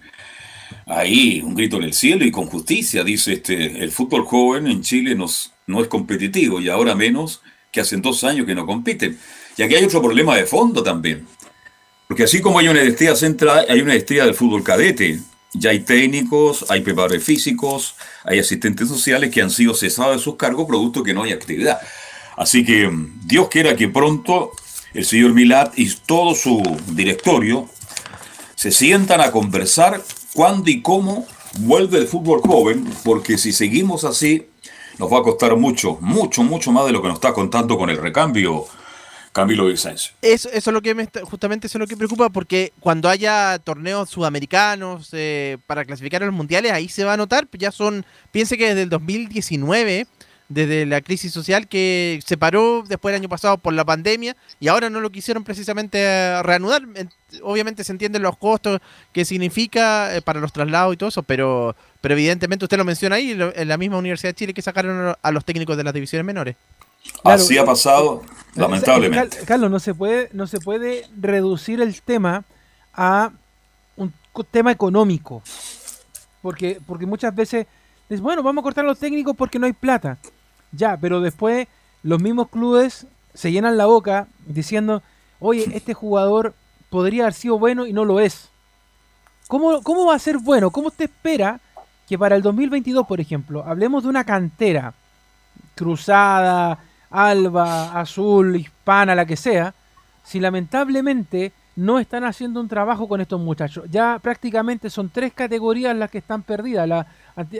ahí un grito en el cielo y con justicia. Dice, este, el fútbol joven en Chile nos, no es competitivo y ahora menos que hace dos años que no compiten. Y aquí hay otro problema de fondo también, porque así como hay una destilla central, hay una destilla del fútbol cadete. Ya hay técnicos, hay preparadores físicos, hay asistentes sociales que han sido cesados de sus cargos, producto que no hay actividad. Así que Dios quiera que pronto el señor Milat y todo su directorio se sientan a conversar cuándo y cómo vuelve el fútbol joven, porque si seguimos así nos va a costar mucho, mucho, mucho más de lo que nos está contando con el recambio, Camilo Vicencio. Eso, eso es lo que me está, justamente eso es lo que preocupa, porque cuando haya torneos sudamericanos eh, para clasificar a los mundiales, ahí se va a notar, ya son, piense que desde el dos mil diecinueve, desde la crisis social que se paró después del año pasado por la pandemia, y ahora no lo quisieron precisamente reanudar. Obviamente se entienden los costos que significa eh, para los traslados y todo eso, pero, pero evidentemente usted lo menciona ahí, en la misma Universidad de Chile que sacaron a los técnicos de las divisiones menores. Claro, así ha pasado, lamentablemente. Carlos, no se puede, no se puede reducir el tema a un tema económico, porque, porque muchas veces es bueno, vamos a cortar a los técnicos porque no hay plata, ya, pero después los mismos clubes se llenan la boca diciendo, oye, este jugador podría haber sido bueno y no lo es. ¿Cómo, cómo va a ser bueno? ¿Cómo usted espera que para el dos mil veintidós, por ejemplo, hablemos de una cantera Cruzada, Alba, Azul, Hispana, la que sea, si lamentablemente no están haciendo un trabajo con estos muchachos? Ya prácticamente son tres categorías las que están perdidas. La,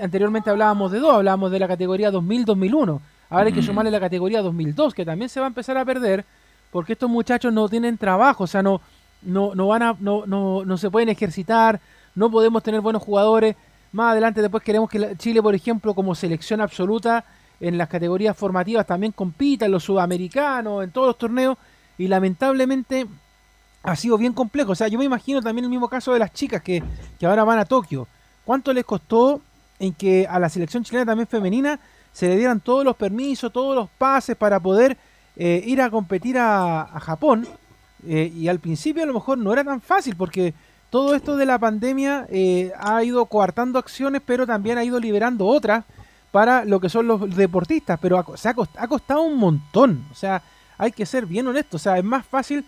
anteriormente hablábamos de dos, hablábamos de la categoría dos mil dos mil uno, ahora hay que sumarle la categoría dos mil dos, que también se va a empezar a perder, porque estos muchachos no tienen trabajo, o sea, no, no, no, van a, no, no, no se pueden ejercitar, no podemos tener buenos jugadores. Más adelante después queremos que Chile, por ejemplo, como selección absoluta, en las categorías formativas también compitan los sudamericanos, en todos los torneos, y lamentablemente ha sido bien complejo. O sea, yo me imagino también el mismo caso de las chicas que, que ahora van a Tokio. ¿Cuánto les costó en que a la selección chilena también femenina se le dieran todos los permisos, todos los pases para poder eh, ir a competir a, a Japón? Eh, y al principio a lo mejor no era tan fácil, porque todo esto de la pandemia eh, ha ido coartando acciones, pero también ha ido liberando otras para lo que son los deportistas, pero o sea, ha costado un montón. O sea, hay que ser bien honestos. O sea, es más fácil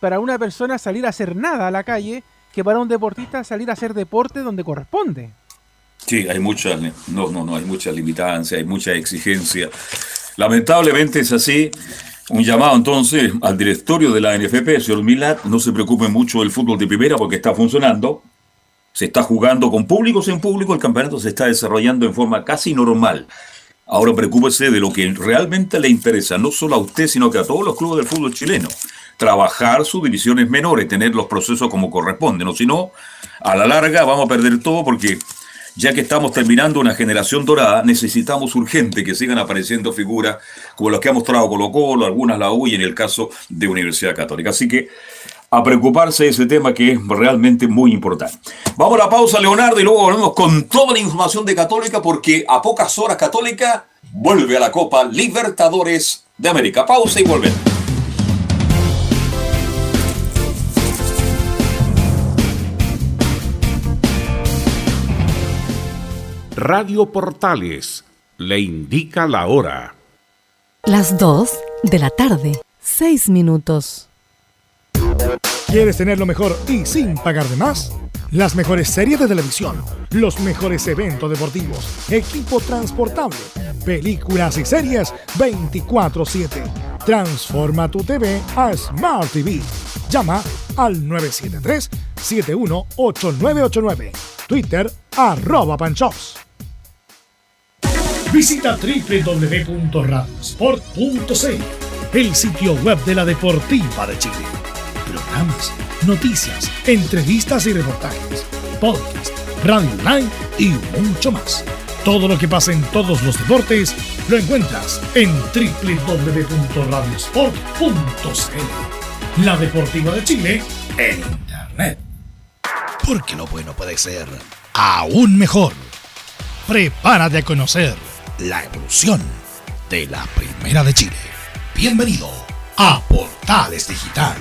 para una persona salir a hacer nada a la calle que para un deportista salir a hacer deporte donde corresponde. Sí, hay muchas, no, no, no, hay muchas limitancias, hay muchas exigencias. Lamentablemente es así. Un llamado entonces al directorio de la N F P, señor Milat, no se preocupe mucho del fútbol de primera porque está funcionando. Se está jugando con público, sin público, el campeonato se está desarrollando en forma casi normal. Ahora preocúpese de lo que realmente le interesa, no solo a usted, sino que a todos los clubes del fútbol chileno. trabajar sus divisiones menores, tener los procesos como corresponden, ¿no? Si no, a la larga vamos a perder todo, porque ya que estamos terminando una generación dorada, necesitamos urgente que sigan apareciendo figuras como las que ha mostrado Colo Colo, algunas la U y en el caso de Universidad Católica. Así que a preocuparse de ese tema, que es realmente muy importante. Vamos a la pausa, Leonardo, y luego volvemos con toda la información de Católica, porque a pocas horas Católica vuelve a la Copa Libertadores de América. Pausa y volvemos. Radio Portales le indica la hora. Las dos de la tarde, seis minutos. ¿Quieres tener lo mejor y sin pagar de más? Las mejores series de televisión, los mejores eventos deportivos, equipo transportable, películas y series veinticuatro siete. Transforma tu T V a Smart T V. Llama al nueve siete tres, siete uno ocho nueve ocho nueve. Twitter, arroba Panchops. Visita doble u doble u doble u punto radiosport punto c l, el sitio web de la Deportiva de Chile. Programas, noticias, entrevistas y reportajes, podcast, radio online y mucho más. Todo lo que pasa en todos los deportes lo encuentras en doble u doble u doble u punto radiosport punto c l. La Deportiva de Chile en Internet. Porque lo bueno puede ser aún mejor. Prepárate a conocer la evolución de la Primera de Chile. Bienvenido a Portales Digital.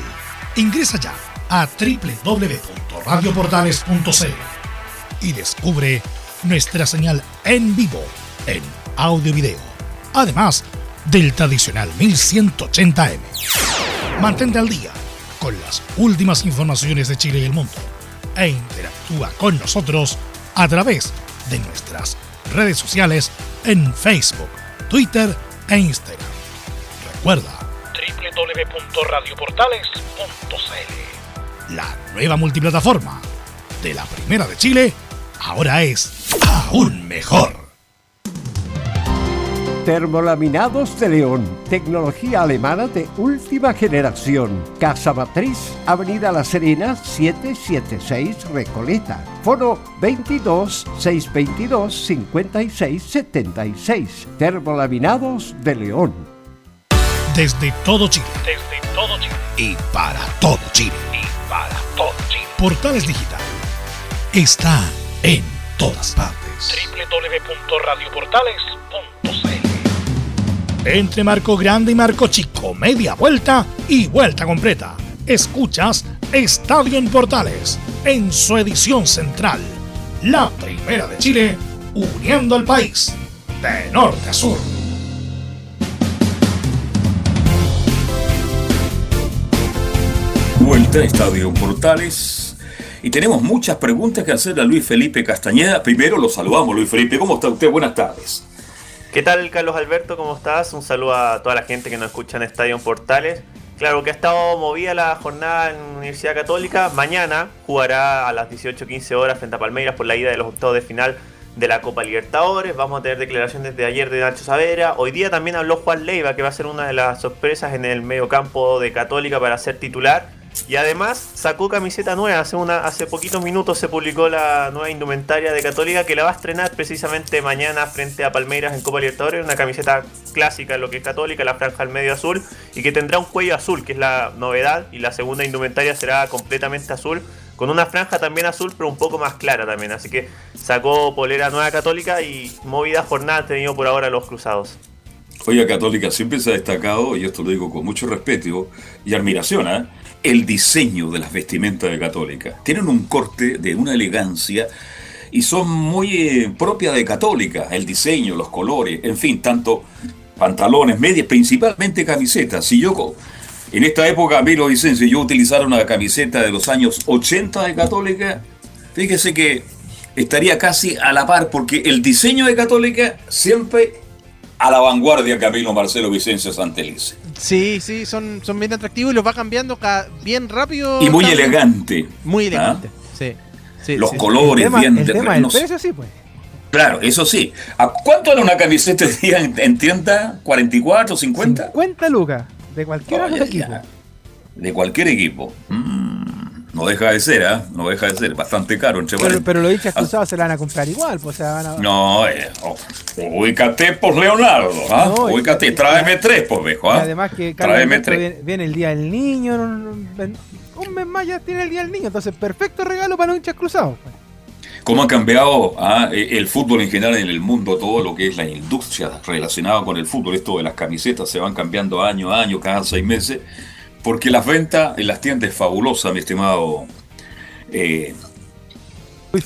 Ingresa ya a doble u doble u doble u punto radioportales punto c l y descubre nuestra señal en vivo en audio y video, además del tradicional mil ciento ochenta eme. Mantente al día con las últimas informaciones de Chile y el mundo e interactúa con nosotros a través de nuestras redes sociales en Facebook, Twitter e Instagram. Recuerda doble u doble u doble u punto radioportales punto c l. La nueva multiplataforma de la Primera de Chile ahora es aún mejor. Termolaminados de León, tecnología alemana de última generación. Casa Matriz, Avenida La Serena, siete siete seis Recoleta. Fono veintidós, seiscientos veintidós, cincuenta y seis setenta y seis. Termolaminados de León. Desde todo Chile. Desde todo Chile. Y para todo Chile. Y para todo Chile. Portales Digital está en todas partes. doble u doble u doble u punto radioportales punto c l. Entre Marco Grande y Marco Chico, media vuelta y vuelta completa. Escuchas Estadio en Portales en su edición central. La Primera de Chile, uniendo al país de norte a sur. Vuelta a Estadio Portales. Y tenemos muchas preguntas que hacer a Luis Felipe Castañeda. Primero lo saludamos, Luis Felipe. ¿Cómo está usted? Buenas tardes. ¿Qué tal, Carlos Alberto? ¿Cómo estás? Un saludo a toda la gente que nos escucha en Estadio Portales. Claro que ha estado movida la jornada en Universidad Católica. Mañana jugará a las dieciocho quince horas frente a Palmeiras por la ida de los octavos de final de la Copa Libertadores. Vamos a tener declaraciones de ayer de Nacho Savera. Hoy día también habló Juan Leiva, que va a ser una de las sorpresas en el mediocampo de Católica para ser titular. Y además sacó camiseta nueva, hace, una, hace poquitos minutos se publicó la nueva indumentaria de Católica, que la va a estrenar precisamente mañana frente a Palmeiras en Copa Libertadores. Una camiseta clásica en lo que es Católica, la franja al medio azul, y que tendrá un cuello azul, que es la novedad, y la segunda indumentaria será completamente azul, con una franja también azul, pero un poco más clara también. Así que sacó polera nueva Católica y movida jornada ha tenido por ahora los cruzados. Oye, Católica siempre se ha destacado, y esto lo digo con mucho respeto y admiración, ¿eh? El diseño de las vestimentas de Católica. Tienen un corte de una elegancia y son muy eh, propias de Católica. El diseño, los colores, en fin, tanto pantalones, medias, principalmente camisetas. Si yo, en esta época, Camilo Vicencio, yo utilizara una camiseta de los años ochenta de Católica, fíjese que estaría casi a la par, porque el diseño de Católica siempre a la vanguardia, Camilo Marcelo Vicencio Santelice. Sí, sí, son, son bien atractivos y los va cambiando ca- bien rápido. Y muy también. elegante. Muy elegante, ¿Ah? sí, sí. Los sí, colores el tema, bien... El de, tema, no sé. Pero eso sí, pues. Claro, eso sí. ¿A cuánto era una camiseta en, en tienda? ¿cuarenta y cuatro, cincuenta? cincuenta lucas, de cualquier oh, ya, equipo. Ya. de cualquier equipo. Mm, no deja de ser, ¿eh? No deja de ser. Bastante caro. Entre pero, pero los hinchas cruzados ah. se la van a comprar igual. Pues, o sea, van a... No, eh, oh, ubícate por Leonardo. ¿Ah? No, ubícate, y, tráeme y, tres, por viejo. ¿Ah? Y además que tráeme tres. Viene, viene el Día del Niño. Un mes más ya tiene el Día del Niño. Entonces, perfecto regalo para los hinchas cruzados. Pues. ¿Cómo ha cambiado ah, el fútbol en general en el mundo? Todo lo que es la industria relacionada con el fútbol. Esto de las camisetas se van cambiando año a año, cada seis meses. Porque las ventas en las tiendas es fabulosa, mi estimado eh,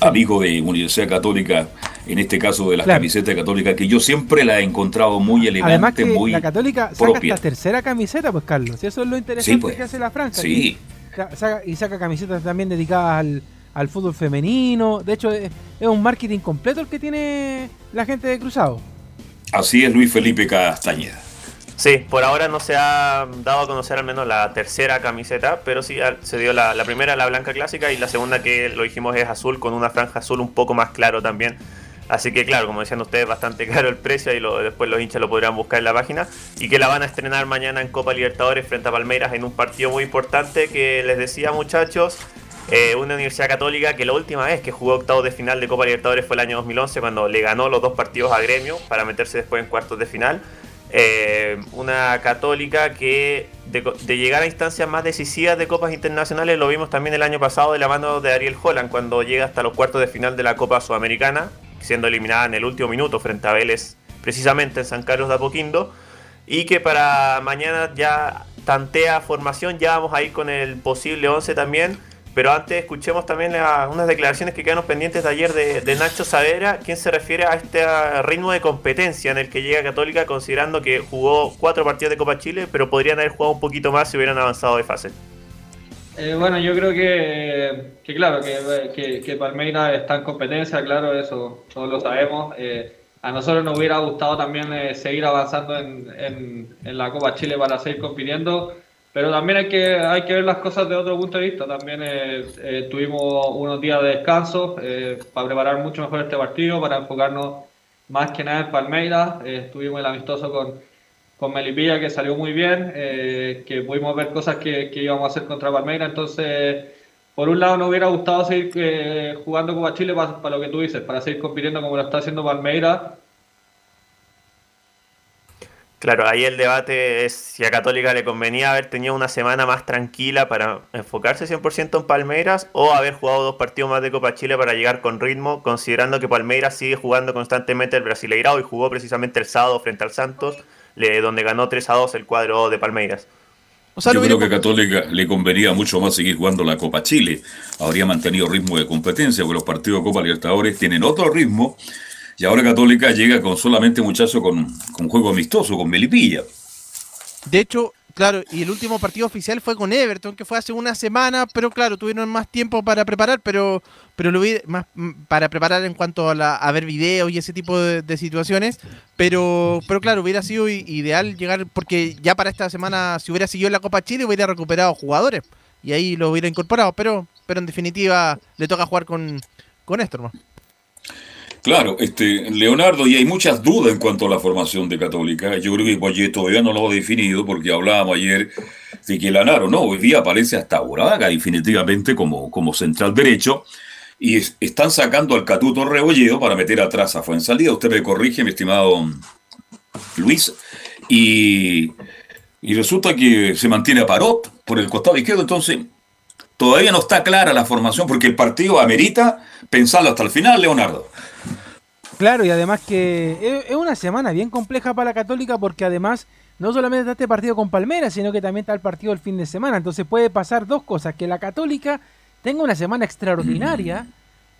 amigo de Universidad Católica. En este caso de las claro. camisetas católicas, que yo siempre la he encontrado muy elegante. Además que muy la Católica saca propia. Esta tercera camiseta, pues, Carlos. Y eso es lo interesante sí, pues. que hace la Franja. Sí. Que saca, y saca camisetas también dedicadas al... al fútbol femenino. De hecho, es un marketing completo el que tiene la gente de Cruzado. Así es, Luis Felipe Castañeda. Sí, por ahora no se ha dado a conocer al menos la tercera camiseta, pero sí se dio la, la primera, la blanca clásica, y la segunda, que lo dijimos, es azul, con una franja azul un poco más claro también. Así que claro, como decían ustedes, bastante caro el precio, y lo, después los hinchas lo podrán buscar en la página. Y que la van a estrenar mañana en Copa Libertadores frente a Palmeiras, en un partido muy importante que les decía, muchachos. Eh, una Universidad Católica que la última vez que jugó octavos de final de Copa Libertadores fue el año dos mil once, cuando le ganó los dos partidos a Gremio para meterse después en cuartos de final. Eh, una Católica que de, de llegar a instancias más decisivas de copas internacionales, lo vimos también el año pasado de la mano de Ariel Holland, cuando llega hasta los cuartos de final de la Copa Sudamericana, siendo eliminada en el último minuto frente a Vélez, precisamente en San Carlos de Apoquindo. Y que para mañana ya tantea formación, ya vamos a ir con el posible once también. Pero antes escuchemos también la, unas declaraciones que quedaron pendientes de ayer de, de Nacho Saavedra, quien se refiere a este ritmo de competencia en el que llega Católica, considerando que jugó cuatro partidos de Copa Chile, pero podrían haber jugado un poquito más si hubieran avanzado de fase. Eh, bueno, yo creo que, que claro, que, que, que Palmeiras está en competencia, claro, eso todos lo sabemos. Eh, a nosotros nos hubiera gustado también eh, seguir avanzando en, en, en la Copa Chile para seguir compitiendo. Pero también hay que, hay que ver las cosas de otro punto de vista. También eh, eh, tuvimos unos días de descanso eh, para preparar mucho mejor este partido, para enfocarnos más que nada en Palmeiras. Eh, tuvimos el amistoso con, con Melipilla, que salió muy bien, eh, que pudimos ver cosas que, que íbamos a hacer contra Palmeiras. Entonces, por un lado, nos hubiera gustado seguir eh, jugando Copa Chile para, para lo que tú dices, para seguir compitiendo como lo está haciendo Palmeiras. Claro, ahí el debate es si a Católica le convenía haber tenido una semana más tranquila para enfocarse cien por ciento en Palmeiras, o haber jugado dos partidos más de Copa Chile para llegar con ritmo, considerando que Palmeiras sigue jugando constantemente el Brasileirao, y jugó precisamente el sábado frente al Santos, donde ganó tres a dos el cuadro de Palmeiras. O sea, yo creo que a Católica le convenía mucho más seguir jugando la Copa Chile. Habría mantenido ritmo de competencia, porque los partidos de Copa Libertadores tienen otro ritmo. Y ahora Católica llega con solamente muchachos con, con juego amistoso, con Melipilla. De hecho, claro, y el último partido oficial fue con Everton, que fue hace una semana, pero claro, tuvieron más tiempo para preparar, pero pero lo vi más para preparar en cuanto a, la, a ver videos y ese tipo de, de situaciones, pero pero claro, hubiera sido ideal llegar, porque ya para esta semana, si hubiera seguido la Copa Chile, hubiera recuperado jugadores, y ahí lo hubiera incorporado, pero pero en definitiva le toca jugar con, con esto, hermano. Claro, este, Leonardo, y hay muchas dudas en cuanto a la formación de Católica. Yo creo que Poyet todavía no lo ha definido, porque hablábamos ayer de que Lanaro, no, hoy día aparece hasta Uraga definitivamente como, como central derecho, y es, están sacando al Catuto Rebolledo para meter atrás a Fuensalida. Usted me corrige, mi estimado Luis, y, y resulta que se mantiene a Parot por el costado izquierdo. Entonces todavía no está clara la formación, porque el partido amerita pensarlo hasta el final, Leonardo. Claro, y además que es una semana bien compleja para la Católica, porque además no solamente está este partido con Palmeiras, sino que también está el partido el fin de semana. Entonces puede pasar dos cosas: que la Católica tenga una semana extraordinaria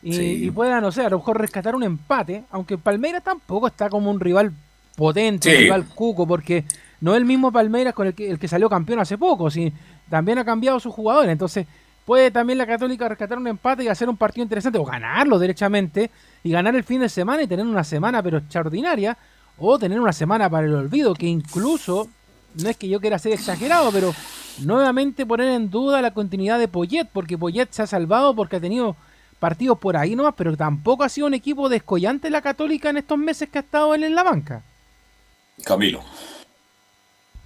mm, y, sí. y pueda, no sé, a lo mejor rescatar un empate, aunque Palmeiras tampoco está como un rival potente, sí. un rival cuco, porque no es el mismo Palmeiras con el que, el que salió campeón hace poco, sí, también ha cambiado sus jugadores. Entonces puede también la Católica rescatar un empate y hacer un partido interesante, o ganarlo derechamente, y ganar el fin de semana y tener una semana pero extraordinaria, o tener una semana para el olvido, que incluso, no es que yo quiera ser exagerado, pero nuevamente poner en duda la continuidad de Poyet, porque Poyet se ha salvado porque ha tenido partidos por ahí nomás, pero tampoco ha sido un equipo descollante la Católica en estos meses que ha estado él en la banca. Camilo.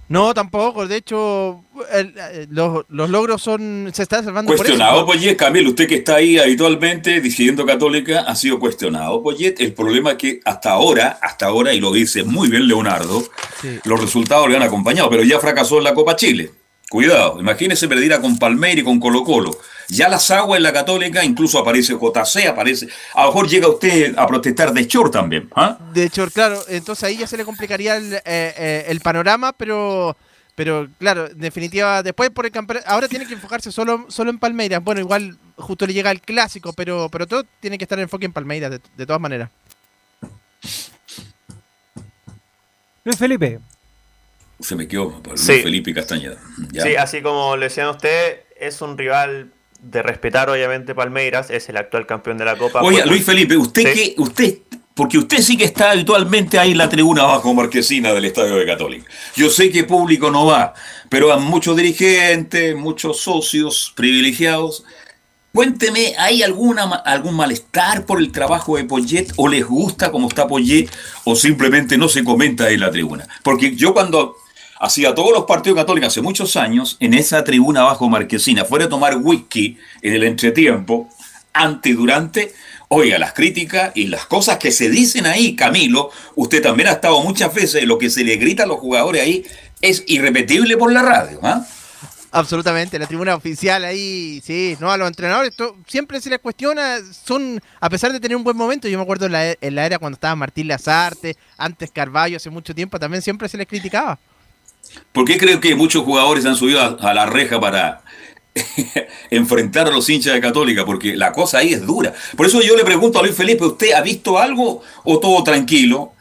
No, tampoco. De hecho, el, los, los logros son se están salvando por eso. Cuestionado Poyet, Camilo. Usted que está ahí habitualmente diciendo Católica, ha sido cuestionado Poyet. El problema es que hasta ahora, hasta ahora, y lo dice muy bien Leonardo, sí, los resultados le han acompañado, pero ya fracasó en la Copa Chile. Cuidado, imagínese perdiera con Palmeiras y con Colo Colo. Ya las aguas en la Católica, incluso aparece J C, aparece... A lo mejor llega usted a protestar de Chor también. ¿Eh? De Chor, claro. Entonces ahí ya se le complicaría el, eh, eh, el panorama, pero... Pero claro, en definitiva, después por el campeonato... Ahora tiene que enfocarse solo, solo en Palmeiras. Bueno, igual justo le llega el clásico, pero, pero todo tiene que estar en enfoque en Palmeiras, de, de todas maneras. Luis Felipe. Se me quedó, Luis sí. Felipe Castañeda. Ya. Sí, así como le decían a usted, es un rival de respetar, obviamente, Palmeiras, es el actual campeón de la Copa. Oye, Luis Felipe, usted ¿sí? que, usted, porque usted sí que está habitualmente ahí en la tribuna abajo, marquesina del Estadio de Católica. Yo sé que público no va, pero van muchos dirigentes, muchos socios privilegiados. Cuénteme, ¿hay alguna, algún malestar por el trabajo de Poyet? ¿O les gusta cómo está Poyet? ¿O simplemente no se comenta ahí en la tribuna? Porque yo cuando... hacía todos los partidos católicos hace muchos años, en esa tribuna bajo marquesina, fuera a tomar whisky en el entretiempo, antes y durante, oiga, las críticas y las cosas que se dicen ahí, Camilo, usted también ha estado muchas veces, lo que se le grita a los jugadores ahí es irrepetible por la radio, ¿ah? ¿eh? Absolutamente, la tribuna oficial ahí, sí, no, a los entrenadores to, siempre se les cuestiona, son, a pesar de tener un buen momento, yo me acuerdo en la, en la era cuando estaba Martín Lazarte, antes Carvalho, hace mucho tiempo, también siempre se les criticaba. ¿Por qué creo que muchos jugadores han subido a, a la reja para enfrentar a los hinchas de Católica? Porque la cosa ahí es dura. Por eso yo le pregunto a Luis Felipe, ¿usted ha visto algo o todo tranquilo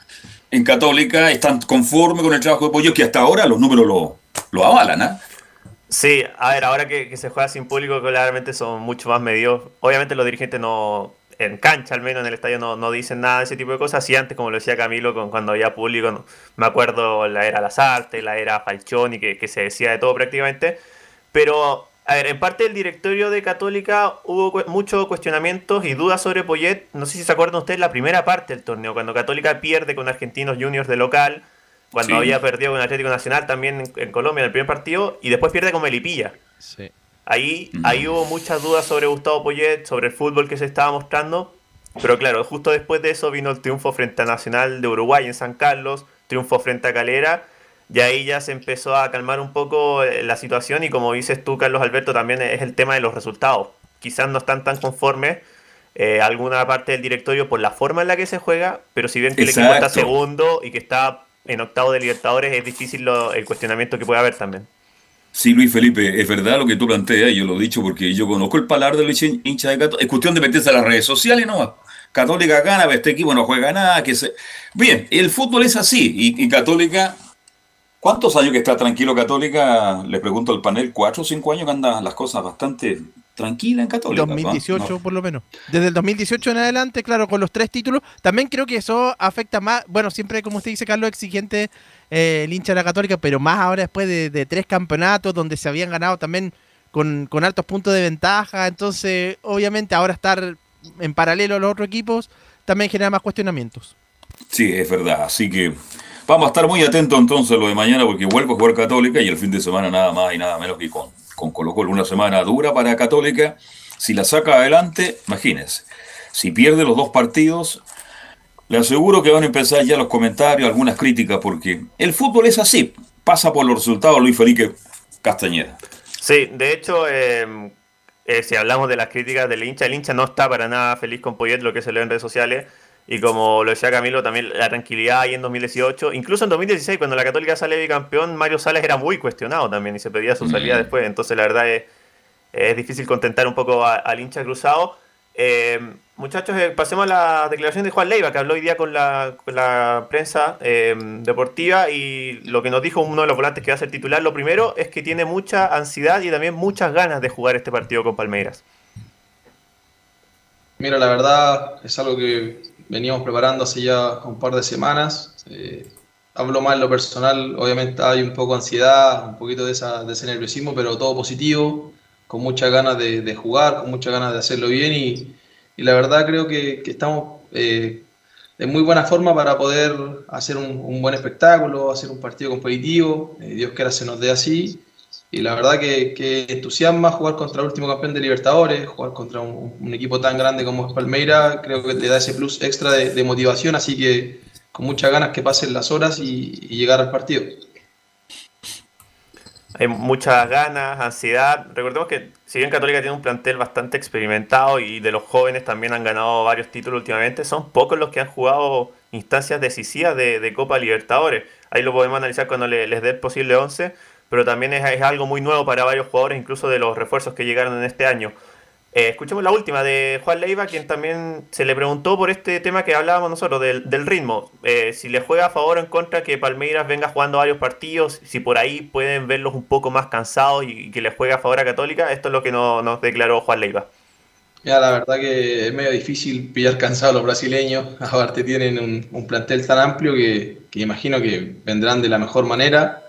en Católica? ¿Están conformes con el trabajo de Poyet? Que hasta ahora los números lo, lo avalan, ¿ah? ¿eh? Sí, a ver, ahora que, que se juega sin público, claramente son mucho más medidos. Obviamente los dirigentes no... en cancha, al menos en el estadio, no, no dicen nada de ese tipo de cosas. Y antes, como lo decía Camilo, con, cuando había público, no, me acuerdo la era Lazarte, la era Falcioni, que, que se decía de todo prácticamente. Pero, a ver, en parte del directorio de Católica hubo cu muchos cuestionamientos y dudas sobre Poyet. No sé si se acuerdan ustedes la primera parte del torneo, cuando Católica pierde con Argentinos Juniors de local, cuando sí. había perdido con Atlético Nacional también en, en Colombia en el primer partido, y después pierde con Melipilla. Sí. Ahí, ahí hubo muchas dudas sobre Gustavo Poyet, sobre el fútbol que se estaba mostrando, pero claro, justo después de eso vino el triunfo frente a Nacional de Uruguay en San Carlos, triunfo frente a Calera, y ahí ya se empezó a calmar un poco la situación, y como dices tú, Carlos Alberto, también es el tema de los resultados. Quizás no están tan conformes eh, alguna parte del directorio por la forma en la que se juega, pero si bien que el equipo está segundo y que está en octavo de Libertadores, es difícil lo, el cuestionamiento que puede haber también. Sí, Luis Felipe, es verdad lo que tú planteas, yo lo he dicho porque yo conozco el palabra de los hinchas de Católica. Es cuestión de meterse a las redes sociales, no. Católica gana, este equipo no juega nada. Que se... Bien, el fútbol es así. Y, y Católica, ¿cuántos años que está tranquilo Católica? Le pregunto al panel, ¿cuatro o cinco años que andan las cosas bastante tranquilas en Católica? dos mil dieciocho, ¿no? Por lo menos. Desde el dos mil dieciocho en adelante, claro, con los tres títulos. También creo que eso afecta más, bueno, siempre como usted dice, Carlos, exigente... Eh, el hincha de la Católica, pero más ahora después de, de tres campeonatos donde se habían ganado también con, con altos puntos de ventaja, entonces obviamente ahora estar en paralelo a los otros equipos también genera más cuestionamientos. Sí, es verdad, así que vamos a estar muy atentos entonces a lo de mañana porque vuelvo a jugar Católica y el fin de semana nada más y nada menos que con, con Colo Colo, una semana dura para Católica, si la saca adelante, imagínense, si pierde los dos partidos... Le aseguro que van a empezar ya los comentarios, algunas críticas, porque el fútbol es así, pasa por los resultados Luis Felipe Castañeda. Sí, de hecho, eh, eh, si hablamos de las críticas del hincha, el hincha no está para nada feliz con Poyet, lo que se lee en redes sociales, y como lo decía Camilo, también la tranquilidad ahí en dos mil dieciocho, incluso en dos mil dieciséis, cuando la Católica sale bicampeón, Mario Salas era muy cuestionado también y se pedía su salida mm. después, entonces la verdad es, es difícil contentar un poco a, al hincha cruzado. Eh, muchachos, eh, pasemos a la declaración de Juan Leiva, que habló hoy día con la, con la prensa eh, deportiva, y lo que nos dijo uno de los volantes que va a ser titular, lo primero es que tiene mucha ansiedad y también muchas ganas de jugar este partido con Palmeiras. Mira, la verdad es algo que veníamos preparando hace ya un par de semanas. Eh, hablo más en lo personal, obviamente hay un poco de ansiedad, un poquito de, esa, de ese nerviosismo, pero todo positivo, con muchas ganas de, de jugar, con muchas ganas de hacerlo bien y, y la verdad creo que, que estamos eh, de muy buena forma para poder hacer un, un buen espectáculo, hacer un partido competitivo, eh, Dios quiera se nos dé así, y la verdad que, que entusiasma jugar contra el último campeón de Libertadores, jugar contra un, un equipo tan grande como es Palmeiras, creo que te da ese plus extra de, de motivación, así que con muchas ganas que pasen las horas y, y llegar al partido. Hay muchas ganas, ansiedad. Recordemos que si bien Católica tiene un plantel bastante experimentado y de los jóvenes también han ganado varios títulos últimamente, son pocos los que han jugado instancias decisivas de, de Copa Libertadores. Ahí lo podemos analizar cuando le, les dé el posible once, pero también es, es algo muy nuevo para varios jugadores, incluso de los refuerzos que llegaron en este año. Eh, escuchemos la última de Juan Leiva, quien también se le preguntó por este tema que hablábamos nosotros, del, del ritmo. Eh, si le juega a favor o en contra que Palmeiras venga jugando varios partidos, si por ahí pueden verlos un poco más cansados y, y que le juegue a favor a Católica. Esto es lo que no, nos declaró Juan Leiva. Ya, la verdad que es medio difícil pillar cansado a los brasileños. Aparte tienen un, un plantel tan amplio que, que imagino que vendrán de la mejor manera.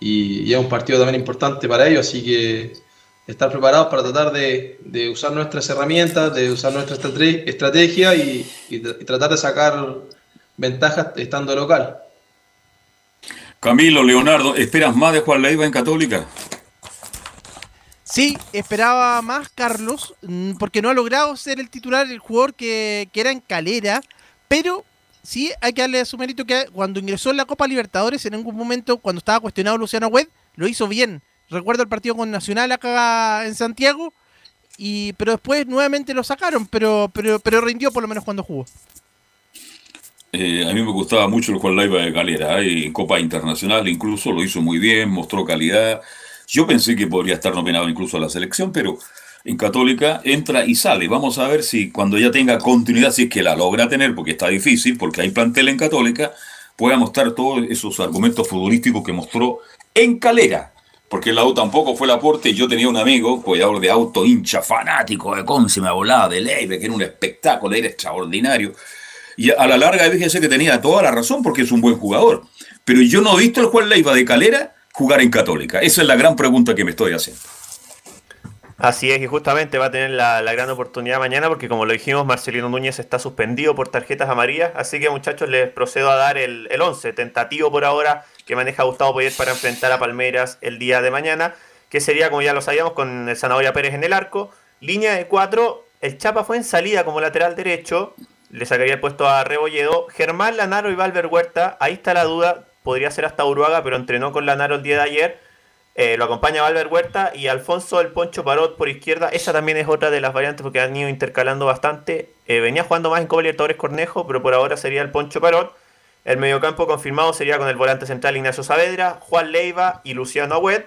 Y, y es un partido también importante para ellos, así que estar preparados para tratar de, de usar nuestras herramientas, de usar nuestra estrategia y, y, y tratar de sacar ventajas estando local. Camilo, Leonardo, ¿esperas más de Juan Leiva en Católica? Sí, esperaba más, Carlos, porque no ha logrado ser el titular, el jugador que, que era en Calera, pero sí hay que darle su mérito que cuando ingresó en la Copa Libertadores, en algún momento, cuando estaba cuestionado Luciano Wed, lo hizo bien. Recuerdo el partido con Nacional acá en Santiago, y pero después nuevamente lo sacaron, pero pero pero rindió por lo menos cuando jugó. Eh, a mí me gustaba mucho el Juan Leiva de Calera, ¿eh? En Copa Internacional incluso lo hizo muy bien, mostró calidad. Yo pensé que podría estar nominado incluso a la selección, pero en Católica entra y sale. Vamos a ver si cuando ya tenga continuidad, si es que la logra tener, porque está difícil, porque hay plantel en Católica, pueda mostrar todos esos argumentos futbolísticos que mostró en Calera. Porque el lado tampoco fue el aporte. Yo tenía un amigo, cuidador de auto, hincha fanático de Conce, me volaba de Leiva, que era un espectáculo, era extraordinario. Y a la larga fíjense que tenía toda la razón porque es un buen jugador. Pero yo no he visto al Juan Leiva de Calera jugar en Católica. Esa es la gran pregunta que me estoy haciendo. Así es, y justamente va a tener la, la gran oportunidad mañana porque, como lo dijimos, Marcelino Núñez está suspendido por tarjetas amarillas. Así que, muchachos, les procedo a dar el once, tentativo por ahora, que maneja Gustavo Poyet para enfrentar a Palmeiras el día de mañana, que sería, como ya lo sabíamos, con el Zanahoria Pérez en el arco. Línea de cuatro, el Chapa fue en salida como lateral derecho, le sacaría el puesto a Rebolledo. Germán Lanaro y Valver Huerta, ahí está la duda, podría ser hasta Uruaga, pero entrenó con Lanaro el día de ayer. Eh, lo acompaña Valver Huerta y Alfonso el Poncho Parot por izquierda. Esa también es otra de las variantes porque han ido intercalando bastante. Eh, venía jugando más en Copa Libertadores Cornejo, pero por ahora sería el Poncho Parot. El mediocampo confirmado sería con el volante central Ignacio Saavedra, Juan Leiva y Luciano Agüed.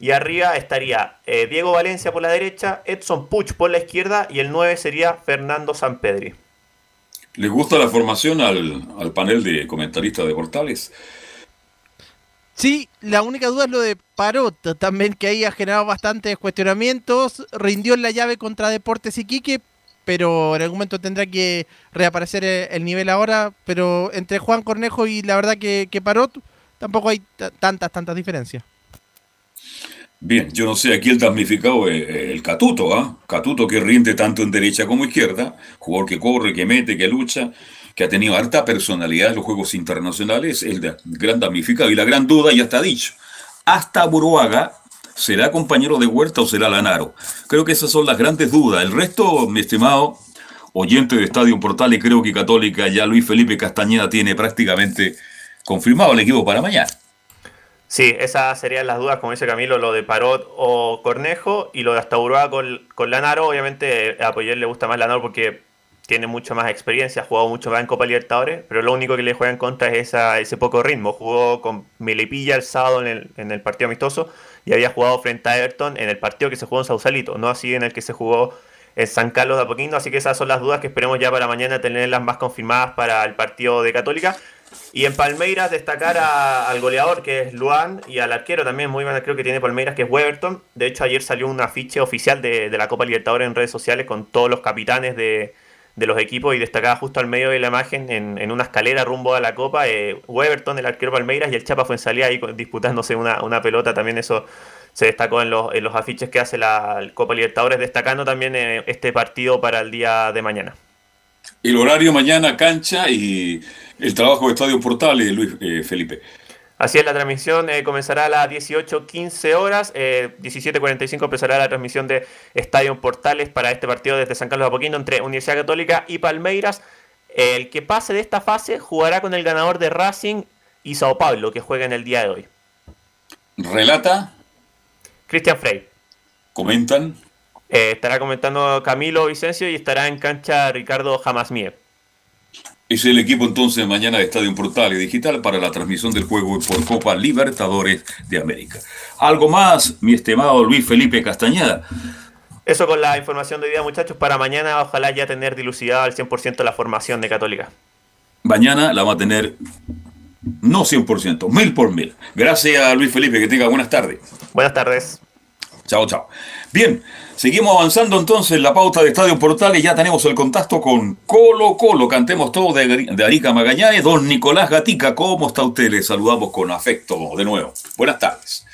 Y arriba estaría eh, Diego Valencia por la derecha, Edson Puch por la izquierda y el nueve sería Fernando Sampedri. ¿Les gusta la formación al, al panel de comentaristas de Portales? Sí, la única duda es lo de Parot, también que ahí ha generado bastantes cuestionamientos, rindió en la llave contra Deportes Iquique, pero en algún momento tendrá que reaparecer el nivel ahora, pero entre Juan Cornejo y la verdad que, que Parot, tampoco hay t- tantas, tantas diferencias. Bien, yo no sé, aquí el damnificado es el Catuto, ¿ah? ¿eh? Catuto que rinde tanto en derecha como izquierda, jugador que corre, que mete, que lucha, que ha tenido harta personalidad en los juegos internacionales, el gran damnificado. Y la gran duda ya está dicho. Hasta Buruaga, ¿será compañero de Huerta o será Lanaro? Creo que esas son las grandes dudas. El resto, mi estimado oyente de Estadio Portales, creo que Católica, ya Luis Felipe Castañeda tiene prácticamente confirmado el equipo para mañana. Sí, esas serían las dudas, como dice Camilo, lo de Parot o Cornejo y lo de hasta Buruaga con, con Lanaro. Obviamente a Poyet le gusta más Lanaro porque tiene mucha más experiencia, ha jugado mucho más en Copa Libertadores, pero lo único que le juega en contra es esa, ese poco ritmo. Jugó con Melipilla el sábado en el, en el partido amistoso y había jugado frente a Everton en el partido que se jugó en Sausalito, no así en el que se jugó en San Carlos de Apoquindo. Así que esas son las dudas que esperemos ya para mañana tenerlas más confirmadas para el partido de Católica. Y en Palmeiras destacar a, al goleador, que es Luan, y al arquero también muy bueno, creo que tiene Palmeiras, que es Everton. De hecho ayer salió un afiche oficial de, de la Copa Libertadores en redes sociales con todos los capitanes de... de los equipos y destacaba justo al medio de la imagen en, en una escalera rumbo a la Copa eh, Everton, el arquero Palmeiras y el Chapa fue en salida ahí disputándose una, una pelota. También eso se destacó en los, en los afiches que hace la Copa Libertadores, destacando también eh, este partido para el día de mañana. El horario mañana, cancha y el trabajo de Estadio Portales, Luis eh, Felipe. Así es, la transmisión eh, comenzará a las dieciocho quince horas, eh, diecisiete cuarenta y cinco empezará la transmisión de Estadio Portales para este partido desde San Carlos de Apoquindo entre Universidad Católica y Palmeiras. El que pase de esta fase jugará con el ganador de Racing y Sao Paulo, que juega en el día de hoy. Relata Cristian Frey. Comentan eh, estará comentando Camilo Vicencio y estará en cancha Ricardo Jamasmier. Es el equipo entonces mañana de Estadio Portales Digital para la transmisión del juego por Copa Libertadores de América. ¿Algo más, mi estimado Luis Felipe Castañeda? Eso con la información de hoy día, muchachos. Para mañana ojalá ya tener dilucidada al cien por ciento la formación de Católica. Mañana la va a tener, no cien por ciento, mil por mil. Gracias a Luis Felipe, que tenga buenas tardes. Buenas tardes. Chao, chao. Bien, seguimos avanzando entonces la pauta de Estadio Portales. Ya tenemos el contacto con Colo Colo. Cantemos todos de Arica Magallanes. Don Nicolás Gatica, ¿cómo está usted? Le saludamos con afecto de nuevo. Buenas tardes.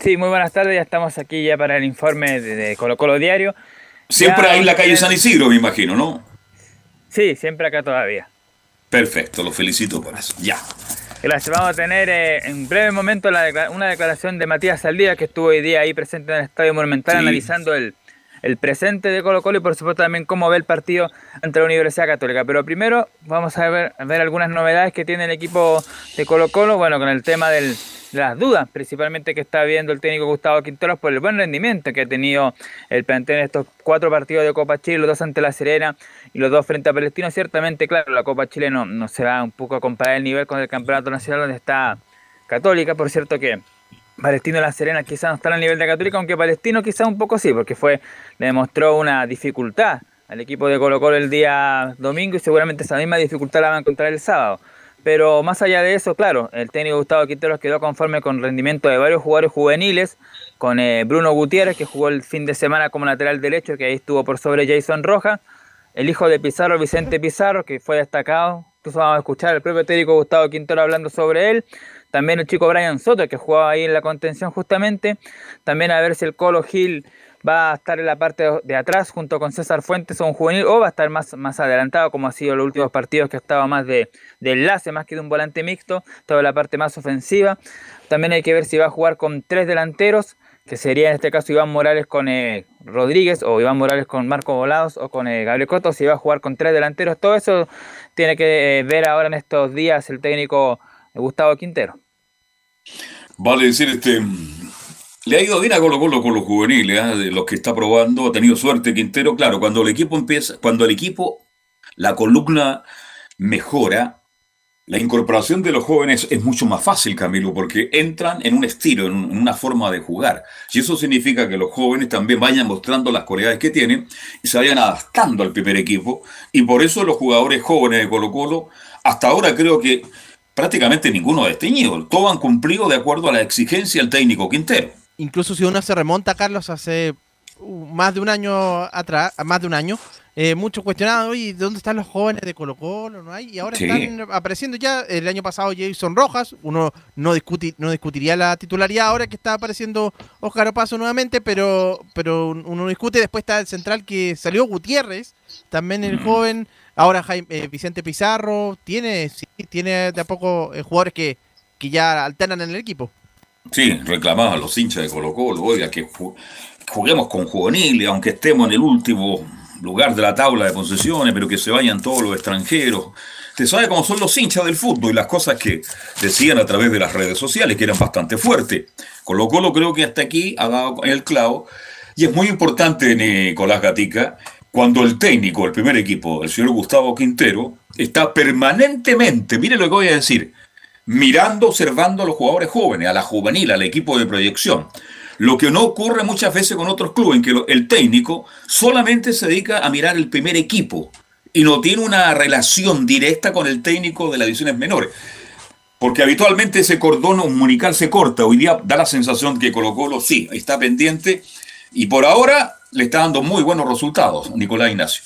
Sí, muy buenas tardes. Ya estamos aquí ya para el informe de Colo Colo Diario. Siempre ahí en la calle San Isidro, me imagino, ¿no? Sí, siempre acá todavía. Perfecto, los felicito por eso. Ya. Gracias. Vamos a tener eh, en breve momento la, una declaración de Matías Saldívar, que estuvo hoy día ahí presente en el Estadio Monumental, sí, analizando el, el presente de Colo Colo y por supuesto también cómo ve el partido ante la Universidad Católica. Pero primero vamos a ver, a ver algunas novedades que tiene el equipo de Colo Colo, bueno, con el tema del, de las dudas, principalmente que está viendo el técnico Gustavo Quintero por el buen rendimiento que ha tenido el plantel en estos cuatro partidos de Copa Chile, los dos ante La Serena y los dos frente a Palestino. Ciertamente, claro, la Copa Chile no, no se va un poco a comparar el nivel con el Campeonato Nacional, donde está Católica. Por cierto que Palestino y La Serena quizás no están al nivel de Católica, aunque Palestino quizás un poco sí, porque fue, le demostró una dificultad al equipo de Colo Colo el día domingo y seguramente esa misma dificultad la va a encontrar el sábado. Pero más allá de eso, claro, el técnico Gustavo Quintero quedó conforme con el rendimiento de varios jugadores juveniles, con eh, Bruno Gutiérrez, que jugó el fin de semana como lateral derecho, que ahí estuvo por sobre Jason Rojas, el hijo de Pizarro, Vicente Pizarro, que fue destacado. Entonces vamos a escuchar al propio técnico Gustavo Quintero hablando sobre él. También el chico Brian Soto, que jugaba ahí en la contención justamente. También a ver si el Colo Gil va a estar en la parte de atrás junto con César Fuentes o un juvenil, o va a estar más, más adelantado, como ha sido los últimos partidos, que ha estado más de, de enlace, más que de un volante mixto, toda la parte más ofensiva. También hay que ver si va a jugar con tres delanteros, que sería en este caso Iván Morales con eh, Rodríguez, o Iván Morales con Marco Volados, o con eh, Gabriel Cotto, si va a jugar con tres delanteros. Todo eso tiene que eh, ver ahora en estos días el técnico Gustavo Quintero. Vale decir, este... le ha ido bien a Colo Colo con los juveniles, ¿eh? De los que está probando, ha tenido suerte Quintero. Claro, cuando el equipo empieza, cuando el equipo, la columna mejora, la incorporación de los jóvenes es mucho más fácil, Camilo, porque entran en un estilo, en una forma de jugar. Y eso significa que los jóvenes también vayan mostrando las cualidades que tienen y se vayan adaptando al primer equipo. Y por eso los jugadores jóvenes de Colo Colo, hasta ahora creo que prácticamente ninguno ha desteñido. Todos han cumplido de acuerdo a la exigencia del técnico Quintero. Incluso si uno se remonta, Carlos, hace más de un año atrás, más de un año, eh, mucho cuestionado, ¿y dónde están los jóvenes de Colo Colo? ¿No hay? Y ahora sí están apareciendo ya. El año pasado Jason Rojas, uno no, discuti- no discutiría la titularidad, ahora que está apareciendo Óscar Opaso nuevamente, pero, pero uno discute. Después está el central que salió, Gutiérrez, también el mm. joven, ahora Jaime, eh, Vicente Pizarro, tiene, sí, tiene de a poco eh, jugadores que, que ya alternan en el equipo. Sí, reclamaban los hinchas de Colo Colo, oiga, que ju- juguemos con juveniles, aunque estemos en el último lugar de la tabla de posesiones, pero que se vayan todos los extranjeros. Usted sabe cómo son los hinchas del fútbol y las cosas que decían a través de las redes sociales, que eran bastante fuertes. Colo Colo creo que hasta aquí ha dado el clavo. Y es muy importante, Nicolás Gatica, cuando el técnico, el primer equipo, el señor Gustavo Quintero, está permanentemente, mire lo que voy a decir, mirando, observando a los jugadores jóvenes, a la juvenil, al equipo de proyección. Lo que no ocurre muchas veces con otros clubes, en que el técnico solamente se dedica a mirar el primer equipo y no tiene una relación directa con el técnico de las divisiones menores. Porque habitualmente ese cordón umbilical se corta. Hoy día da la sensación que Colo Colo sí, está pendiente y por ahora le está dando muy buenos resultados, Nicolás Ignacio.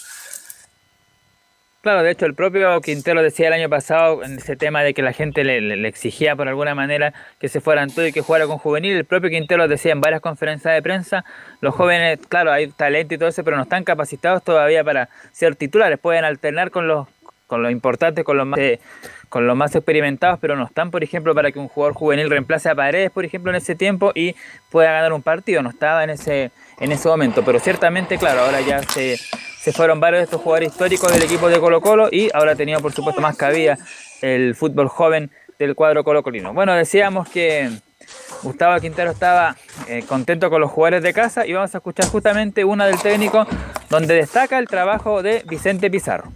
Claro, de hecho el propio Quintero decía el año pasado en ese tema de que la gente le, le, le exigía por alguna manera que se fueran todos y que jugara con juvenil. El propio Quintero decía en varias conferencias de prensa, los jóvenes, claro, hay talento y todo eso, pero no están capacitados todavía para ser titulares, pueden alternar con los con los importantes, con los más eh, con los más experimentados, pero no están, por ejemplo, para que un jugador juvenil reemplace a Paredes, por ejemplo, en ese tiempo y pueda ganar un partido. No estaba en ese en ese momento, pero ciertamente, claro, ahora ya se, se fueron varios de estos jugadores históricos del equipo de Colo Colo y ahora ha tenido, por supuesto, más cabida el fútbol joven del cuadro colocolino. Bueno, decíamos que Gustavo Quintero estaba eh, contento con los jugadores de casa y vamos a escuchar justamente una del técnico donde destaca el trabajo de Vicente Pizarro.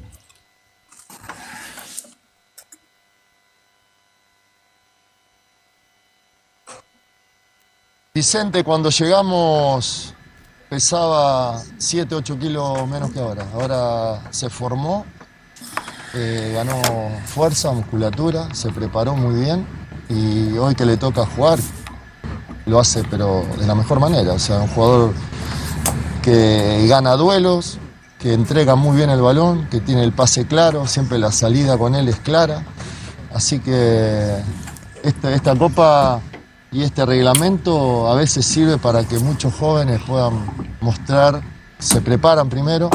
Vicente, cuando llegamos pesaba siete, ocho kilos menos que ahora. Ahora se formó, eh, ganó fuerza, musculatura, se preparó muy bien y hoy que le toca jugar lo hace pero de la mejor manera. O sea, un jugador que gana duelos, que entrega muy bien el balón, que tiene el pase claro, siempre la salida con él es clara. Así que esta, esta copa... y este reglamento a veces sirve para que muchos jóvenes puedan mostrar, se preparan primero,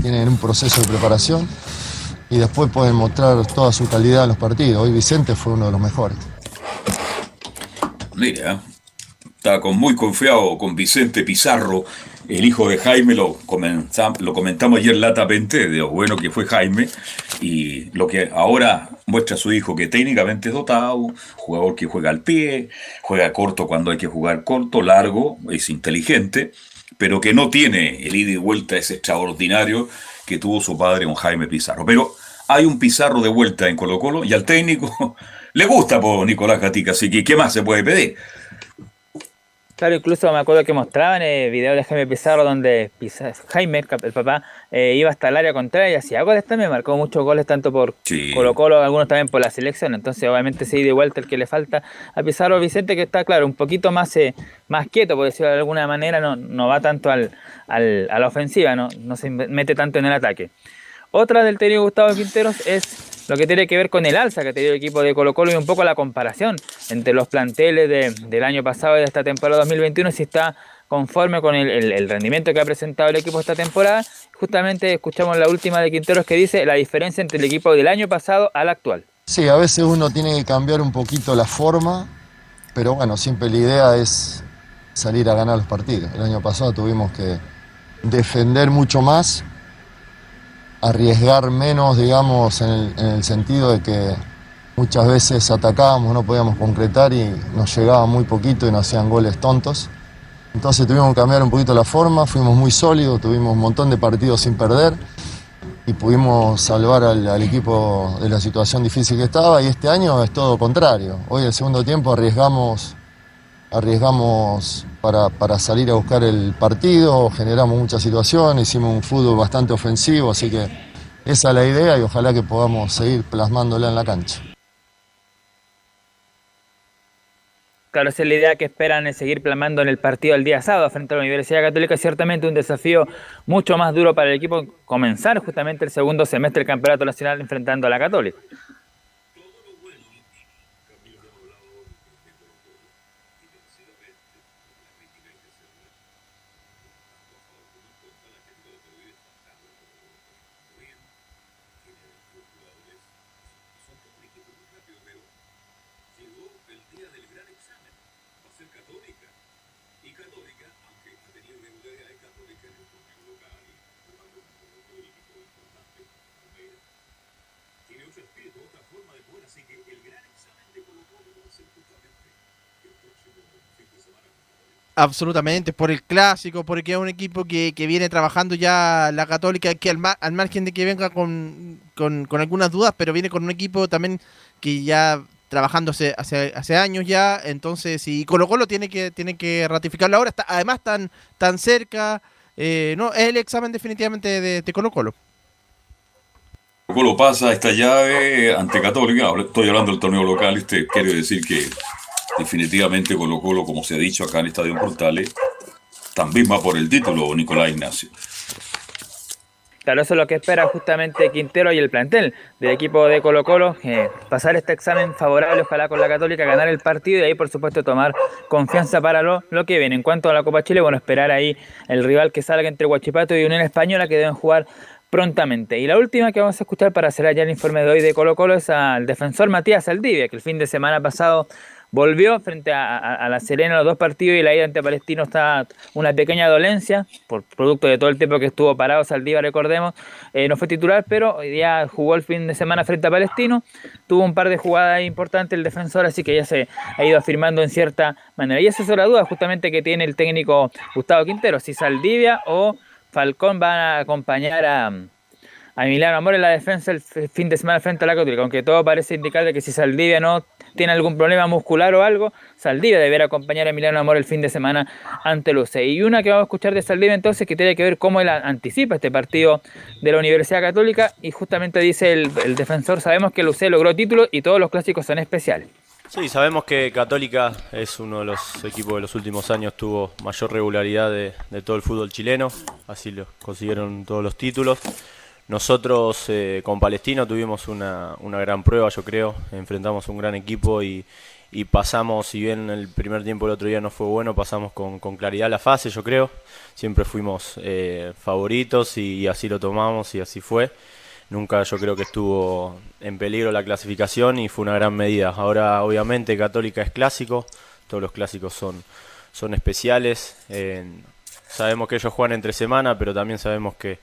tienen un proceso de preparación y después pueden mostrar toda su calidad en los partidos. Hoy Vicente fue uno de los mejores. Mira, está con, muy confiado con Vicente Pizarro, el hijo de Jaime, lo, comenzamos, lo comentamos ayer latamente, de lo bueno que fue Jaime y lo que ahora... muestra a su hijo que técnicamente es dotado, jugador que juega al pie, juega corto cuando hay que jugar corto, largo, es inteligente, pero que no tiene el ida y vuelta ese extraordinario que tuvo su padre, un Jaime Pizarro. Pero hay un Pizarro de vuelta en Colo Colo y al técnico le gusta por Nicolás Gatica, así que ¿qué más se puede pedir? Claro, incluso me acuerdo que mostraban eh, videos de Jaime Pizarro donde Pizarro, Jaime, el papá, eh, iba hasta el área contraria y hacía goles también, marcó muchos goles tanto por sí. Colo Colo, algunos también por la selección, entonces obviamente se sí, de vuelta el que le falta a Pizarro Vicente, que está, claro, un poquito más eh, más quieto, por decirlo de alguna manera, no, no va tanto al, al, a la ofensiva, no, no se mete tanto en el ataque. Otra del técnico Gustavo Quinteros es lo que tiene que ver con el alza que ha tenido el equipo de Colo Colo y un poco la comparación entre los planteles de, del año pasado y de esta temporada dos mil veintiuno, si está conforme con el, el, el rendimiento que ha presentado el equipo esta temporada. Justamente escuchamos la última de Quinteros que dice la diferencia entre el equipo del año pasado al actual. Sí, a veces uno tiene que cambiar un poquito la forma, pero bueno, siempre la idea es salir a ganar los partidos. El año pasado tuvimos que defender mucho más, arriesgar menos, digamos, en el, en el sentido de que muchas veces atacábamos, no podíamos concretar y nos llegaba muy poquito y nos hacían goles tontos. Entonces tuvimos que cambiar un poquito la forma, fuimos muy sólidos, tuvimos un montón de partidos sin perder y pudimos salvar al, al equipo de la situación difícil que estaba, y este año es todo contrario. Hoy el segundo tiempo arriesgamos, arriesgamos para, para salir a buscar el partido, generamos muchas situaciones, hicimos un fútbol bastante ofensivo, así que esa es la idea y ojalá que podamos seguir plasmándola en la cancha. Claro, esa es la idea que esperan, es seguir plasmando en el partido el día sábado frente a la Universidad Católica. Ciertamente un desafío mucho más duro para el equipo, comenzar justamente el segundo semestre del Campeonato Nacional enfrentando a la Católica. Absolutamente, por el clásico, porque es un equipo que, que viene trabajando ya la Católica, que al, mar, al margen de que venga con, con, con algunas dudas, pero viene con un equipo también que ya trabajando hace, hace, hace años ya, entonces, y Colo Colo tiene que, tiene que ratificarlo ahora, está, además tan, tan cerca, eh, no, es el examen definitivamente de, de Colo Colo. Colo Colo pasa esta llave ante Católica, estoy hablando del torneo local, este quiere decir que definitivamente Colo Colo, como se ha dicho acá en Estadio en Portales, también va por el título, Nicolás Ignacio. Claro, eso es lo que espera justamente Quintero y el plantel del equipo de Colo Colo, eh, pasar este examen favorable, ojalá con la Católica, ganar el partido y ahí por supuesto tomar confianza para lo, lo que viene. En cuanto a la Copa Chile, bueno, esperar ahí el rival que salga entre Huachipato y Unión Española, que deben jugar prontamente. Y la última que vamos a escuchar para hacer allá el informe de hoy de Colo Colo es al defensor Matías Saldivia, que el fin de semana pasado volvió frente a, a, a La Serena los dos partidos y la ida ante Palestino está una pequeña dolencia, por producto de todo el tiempo que estuvo parado Saldivia, recordemos, eh, no fue titular, pero hoy día jugó el fin de semana frente a Palestino, tuvo un par de jugadas importantes el defensor, así que ya se ha ido afirmando en cierta manera. Y esa es la duda justamente que tiene el técnico Gustavo Quintero, si Saldivia o Falcón van a acompañar a... a Emiliano Mora en la defensa el fin de semana frente a la Católica, aunque todo parece indicar de que si Saldivia no tiene algún problema muscular o algo, Saldivia deberá acompañar a Emiliano Mora el fin de semana ante Luce. Y una que vamos a escuchar de Saldivia entonces, que tiene que ver cómo él anticipa este partido de la Universidad Católica, y justamente dice el, el defensor, sabemos que Luce logró títulos y todos los clásicos son especiales. Sí, sabemos que Católica es uno de los equipos de los últimos años, tuvo mayor regularidad de, de todo el fútbol chileno, así lo consiguieron todos los títulos. Nosotros eh, con Palestino tuvimos una, una gran prueba, yo creo, enfrentamos un gran equipo y, y pasamos, si bien el primer tiempo el otro día no fue bueno, pasamos con, con claridad la fase, yo creo, siempre fuimos eh, favoritos y, y así lo tomamos y así fue. Nunca yo creo que estuvo en peligro la clasificación y fue una gran medida. Ahora obviamente Católica es clásico, todos los clásicos son, son especiales, eh, sabemos que ellos juegan entre semana, pero también sabemos que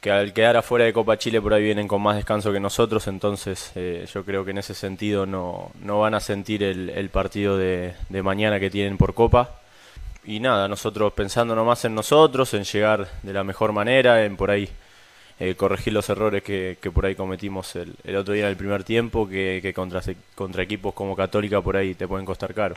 que al quedar afuera de Copa Chile por ahí vienen con más descanso que nosotros, entonces eh, yo creo que en ese sentido no, no van a sentir el, el partido de, de mañana que tienen por Copa. Y nada, nosotros pensando nomás en nosotros, en llegar de la mejor manera, en por ahí eh, corregir los errores que, que por ahí cometimos el, el otro día en el primer tiempo, que, que contra, contra equipos como Católica por ahí te pueden costar caro.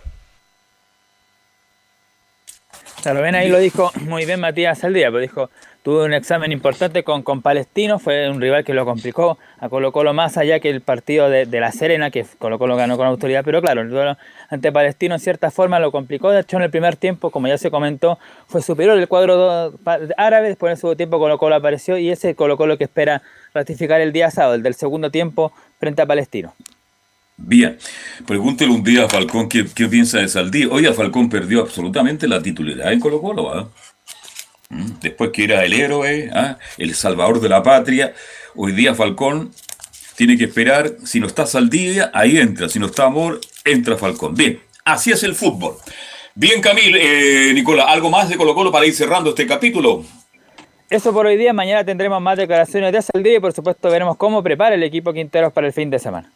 Claro, ven, ahí lo dijo muy bien Matías Saldivia, pero dijo, tuve un examen importante con, con Palestino, fue un rival que lo complicó a Colo Colo más allá que el partido de, de La Serena, que Colo Colo ganó con autoridad, pero claro, el duelo ante Palestino en cierta forma lo complicó, de hecho en el primer tiempo, como ya se comentó, fue superior el cuadro árabe, después en el segundo tiempo Colo Colo apareció y ese Colo Colo que espera ratificar el día sábado, el del segundo tiempo frente a Palestino. Bien, pregúntele un día a Falcón qué, qué piensa de Saldí. Oiga, Falcón perdió absolutamente la titularidad en Colo Colo, ¿eh? Después que era el héroe, ¿eh? El salvador de la patria. Hoy día Falcón tiene que esperar, si no está Saldivia, ahí entra, si no está Amor, entra Falcón. Bien, así es el fútbol. Bien, Camil, eh, Nicolás, ¿algo más de Colo Colo para ir cerrando este capítulo? Eso por hoy día, mañana tendremos más declaraciones de Saldivia y por supuesto veremos cómo prepara el equipo Quinteros para el fin de semana.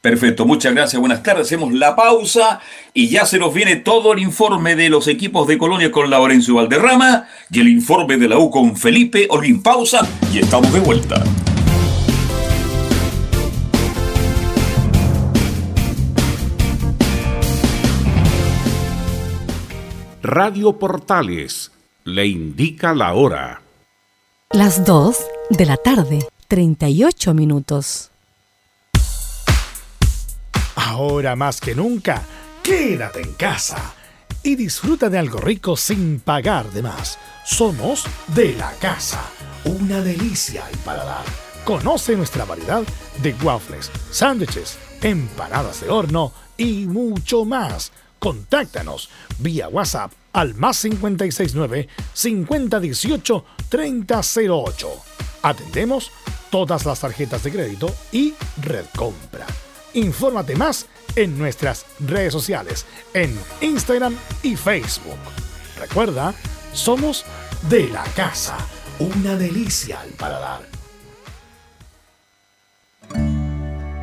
Perfecto, muchas gracias, buenas tardes, hacemos la pausa y ya se nos viene todo el informe de los equipos de Colonia con Laurencio Valderrama y el informe de la U con Felipe Holguín. Pausa y estamos de vuelta. Radio Portales le indica la hora. Las dos de la tarde, treinta y ocho minutos. Ahora más que nunca, quédate en casa y disfruta de algo rico sin pagar de más. Somos de la casa, una delicia al paladar. Conoce nuestra variedad de waffles, sándwiches, empanadas de horno y mucho más. Contáctanos vía WhatsApp al más cinco seis nueve, cinco cero uno ocho, tres cero cero ocho. Atendemos todas las tarjetas de crédito y Red Compra. Infórmate más en nuestras redes sociales, en Instagram y Facebook. Recuerda, somos de la casa, una delicia al paladar.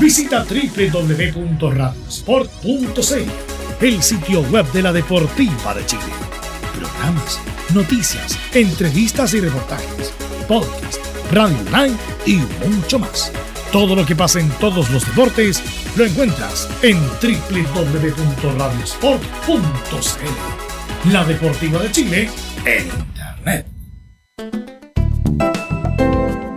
Visita doble u doble u doble u punto radiosport punto c l, el sitio web de la Deportiva de Chile. Programas, noticias, entrevistas y reportajes, podcast, radio online y mucho más. Todo lo que pasa en todos los deportes lo encuentras en doble u doble u doble u punto radiosport punto c l. La Deportiva de Chile en Internet.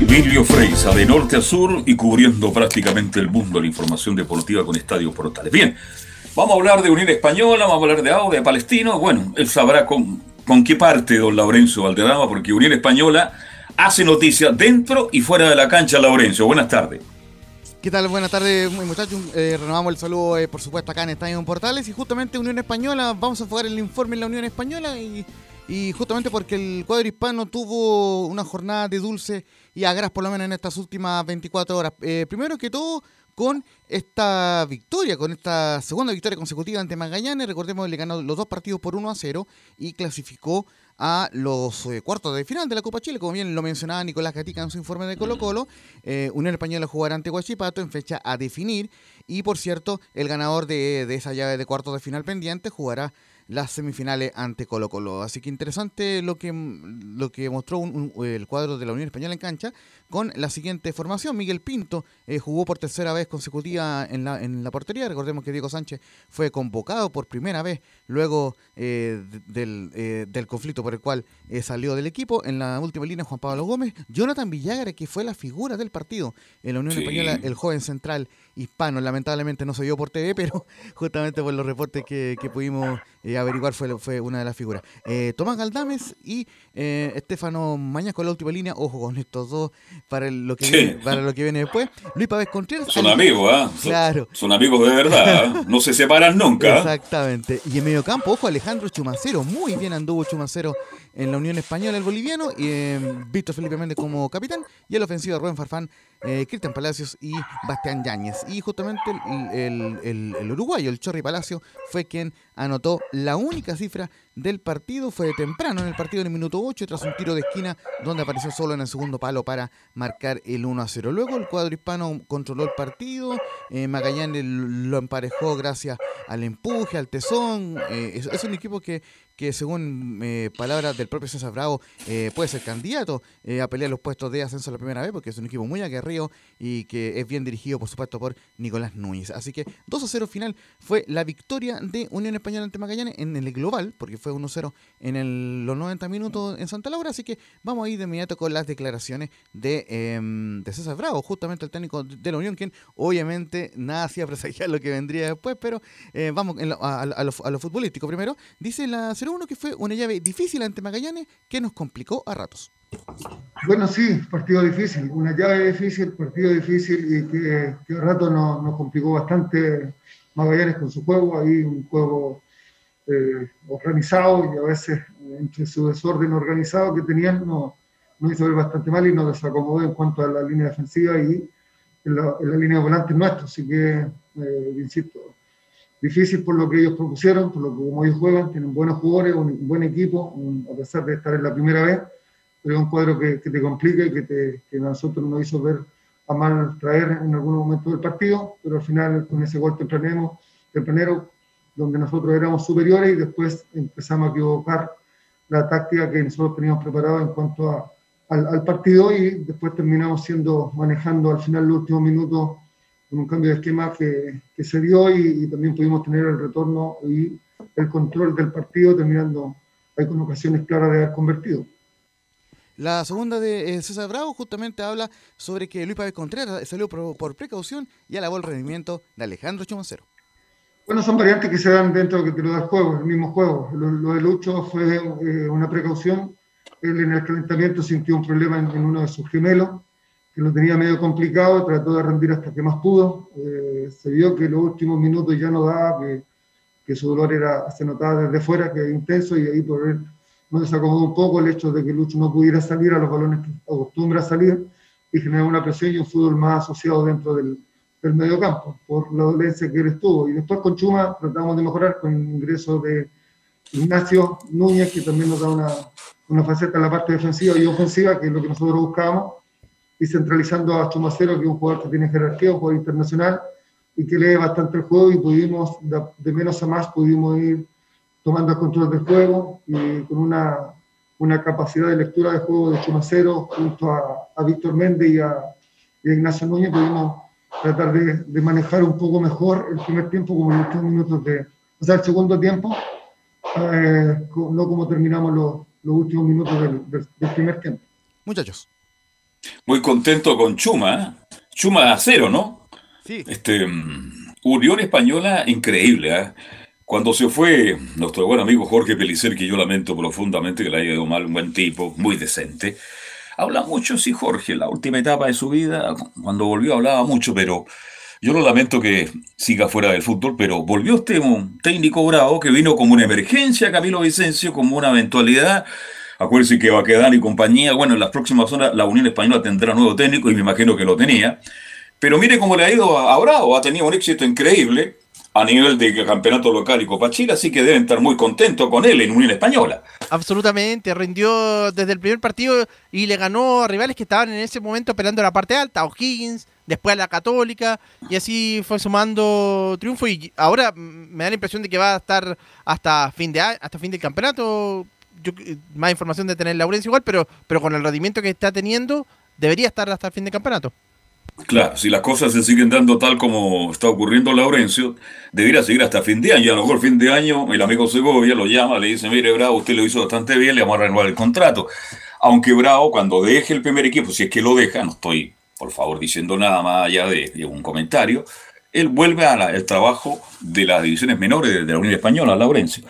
Emilio Freisa, de norte a sur y cubriendo prácticamente el mundo de la información deportiva con Estadio Portales. Bien, vamos a hablar de Unión Española, vamos a hablar de Aude, de Palestino. Bueno, él sabrá con, con qué parte don Laurencio Valderrama, porque Unión Española hace noticias dentro y fuera de la cancha. Laurencio, buenas tardes. ¿Qué tal? Buenas tardes, muchachos. Eh, renovamos el saludo, eh, por supuesto, acá en Estadio Portales. Y justamente Unión Española, vamos a enfocar el informe en la Unión Española y... Y justamente porque el cuadro hispano tuvo una jornada de dulce y agras, por lo menos en estas últimas veinticuatro horas. Eh, primero que todo, con esta victoria, con esta segunda victoria consecutiva ante Magallanes. Recordemos que le ganó los dos partidos por uno a cero y clasificó a los eh, cuartos de final de la Copa Chile, como bien lo mencionaba Nicolás Gatica en su informe de Colo Colo. eh, Unión Española jugará ante Huachipato en fecha a definir, y por cierto, el ganador de, de esa llave de cuartos de final pendiente jugará las semifinales ante Colo Colo. Así que interesante lo que, lo que mostró un, un, el cuadro de la Unión Española en cancha, con la siguiente formación. Miguel Pinto eh, jugó por tercera vez consecutiva en la, en la portería. Recordemos que Diego Sánchez fue convocado por primera vez luego eh, del, eh, del conflicto por el cual eh, salió del equipo. En la última línea, Juan Pablo Gómez. Jonathan Villagra, que fue la figura del partido en la Unión sí. Española, el joven central hispano. Lamentablemente no se vio por T V, pero justamente por los reportes que, que pudimos eh, averiguar fue, fue una de las figuras. Eh, Tomás Galdames y eh, Estefan Mañasco en la última línea. Ojo con estos dos para el, lo que sí. viene, para lo que viene después. Luis Pavés Contreras. Son el... amigos, ¿ah? ¿eh? Claro. Son, son amigos de verdad. ¿eh? No se separan nunca. Exactamente. Y en mediocampo, ojo, Alejandro Chumacero. Muy bien anduvo Chumacero en la Unión Española, el boliviano. Y eh, Víctor Felipe Méndez como capitán. Y el ofensivo Rubén Farfán, eh, Cristian Palacios y Bastián Yáñez. Y justamente el, el, el, el uruguayo, el Chorri Palacio, fue quien anotó la única cifra del partido. Fue temprano en el partido, en el minuto ocho, tras un tiro de esquina donde apareció solo en el segundo palo para marcar el uno a cero. Luego el cuadro hispano controló el partido. eh, Magallanes lo emparejó gracias al empuje, al tesón. eh, es, es un equipo que que según eh, palabras del propio César Bravo, eh, puede ser candidato eh, a pelear los puestos de ascenso la primera vez, porque es un equipo muy aguerrido y que es bien dirigido, por supuesto, por Nicolás Núñez. Así que dos a cero final fue la victoria de Unión Española ante Magallanes en el global, porque fue uno cero en el, los noventa minutos en Santa Laura. Así que vamos a ir de inmediato con las declaraciones de, eh, de César Bravo, justamente el técnico de la Unión, quien obviamente nada hacía presagiar lo que vendría después, pero eh, vamos en lo, a, a, lo, a lo futbolístico. Primero, dice la uno que fue una llave difícil ante Magallanes que nos complicó a ratos. Bueno, sí, partido difícil, una llave difícil, partido difícil y que, que a ratos nos, nos complicó bastante Magallanes con su juego. Ahí un juego eh, organizado y a veces entre su desorden organizado que tenían nos no hizo ver bastante mal y nos desacomodó en cuanto a la línea defensiva y en la, en la línea de volante nuestra. Así que, eh, insisto, difícil por lo que ellos propusieron, por lo que como ellos juegan, tienen buenos jugadores, un buen equipo, un, a pesar de estar en la primera vez, pero es un cuadro que, que te complica y que, te, que a nosotros nos hizo ver a mal traer en algún momento del partido, pero al final con ese gol tempranero, tempranero donde nosotros éramos superiores y después empezamos a equivocar la táctica que nosotros teníamos preparada en cuanto a, al, al partido y después terminamos siendo manejando al final los últimos minutos con un cambio de esquema que, que se dio y, y también pudimos tener el retorno y el control del partido, terminando ahí con ocasiones claras de haber convertido. La segunda de César Bravo justamente habla sobre que Luis Pavés Contreras salió por, por precaución y alabó el rendimiento de Alejandro Chumacero. Bueno, son variantes que se dan dentro de los juegos, el mismo juego. Lo, lo de Lucho fue eh, una precaución. Él en el calentamiento sintió un problema en, en uno de sus gemelos, que lo tenía medio complicado, trató de rendir hasta que más pudo. Eh, se vio que en los últimos minutos ya no daba, que, que su dolor era, se notaba desde fuera, que era intenso, y ahí por él nos desacomodó un poco el hecho de que Lucho no pudiera salir a los balones que acostumbra a salir, y generó una presión y un fútbol más asociado dentro del, del mediocampo, por la dolencia que él estuvo. Y después con Chuma tratamos de mejorar con el ingreso de Ignacio Núñez, que también nos da una, una faceta en la parte defensiva y ofensiva, que es lo que nosotros buscábamos, y centralizando a Chumacero, que es un jugador que tiene jerarquía, un jugador internacional, y que lee bastante el juego, y pudimos, de, de menos a más, pudimos ir tomando el control del juego, y con una, una capacidad de lectura de juego de Chumacero, junto a, a Víctor Méndez y a, y a Ignacio Núñez, pudimos tratar de, de manejar un poco mejor el primer tiempo, como los minutos de... O sea, el segundo tiempo, eh, no como terminamos los, los últimos minutos del, del, del primer tiempo. Muchachos. Muy contento con Chuma. Chuma a cero, ¿no? Sí. Este, um, Unión Española, increíble, ¿eh? Cuando se fue nuestro buen amigo Jorge Pellicer, que yo lamento profundamente que le haya ido mal, un buen tipo, muy decente. Habla mucho, sí, Jorge, la última etapa de su vida, cuando volvió hablaba mucho, pero yo lo lamento que siga fuera del fútbol, pero volvió este un técnico bravo que vino como una emergencia, Camilo Vicencio, como una eventualidad. Acuérdense que Baquedán y compañía, bueno, en las próximas horas la Unión Española tendrá nuevo técnico, y me imagino que lo tenía. Pero mire cómo le ha ido a Bravo, ha tenido un éxito increíble a nivel de campeonato local y Copa Chile, así que deben estar muy contentos con él en Unión Española. Absolutamente, rindió desde el primer partido y le ganó a rivales que estaban en ese momento peleando la parte alta, O'Higgins, después a la Católica, y así fue sumando triunfo, y ahora me da la impresión de que va a estar hasta fin de hasta fin del campeonato. Yo, más información de tener Laurencio igual, pero, pero con el rendimiento que está teniendo, debería estar hasta el fin del campeonato. Claro, si las cosas se siguen dando tal como está ocurriendo Laurencio, debería seguir hasta fin de año. A lo mejor fin de año el amigo Segovia lo llama, le dice, mire Bravo, usted lo hizo bastante bien, le vamos a renovar el contrato. Aunque Bravo, cuando deje el primer equipo, si es que lo deja, no estoy, por favor, diciendo nada más allá de, de un comentario, él vuelve al trabajo de las divisiones menores de la Unión Española, Laurencio.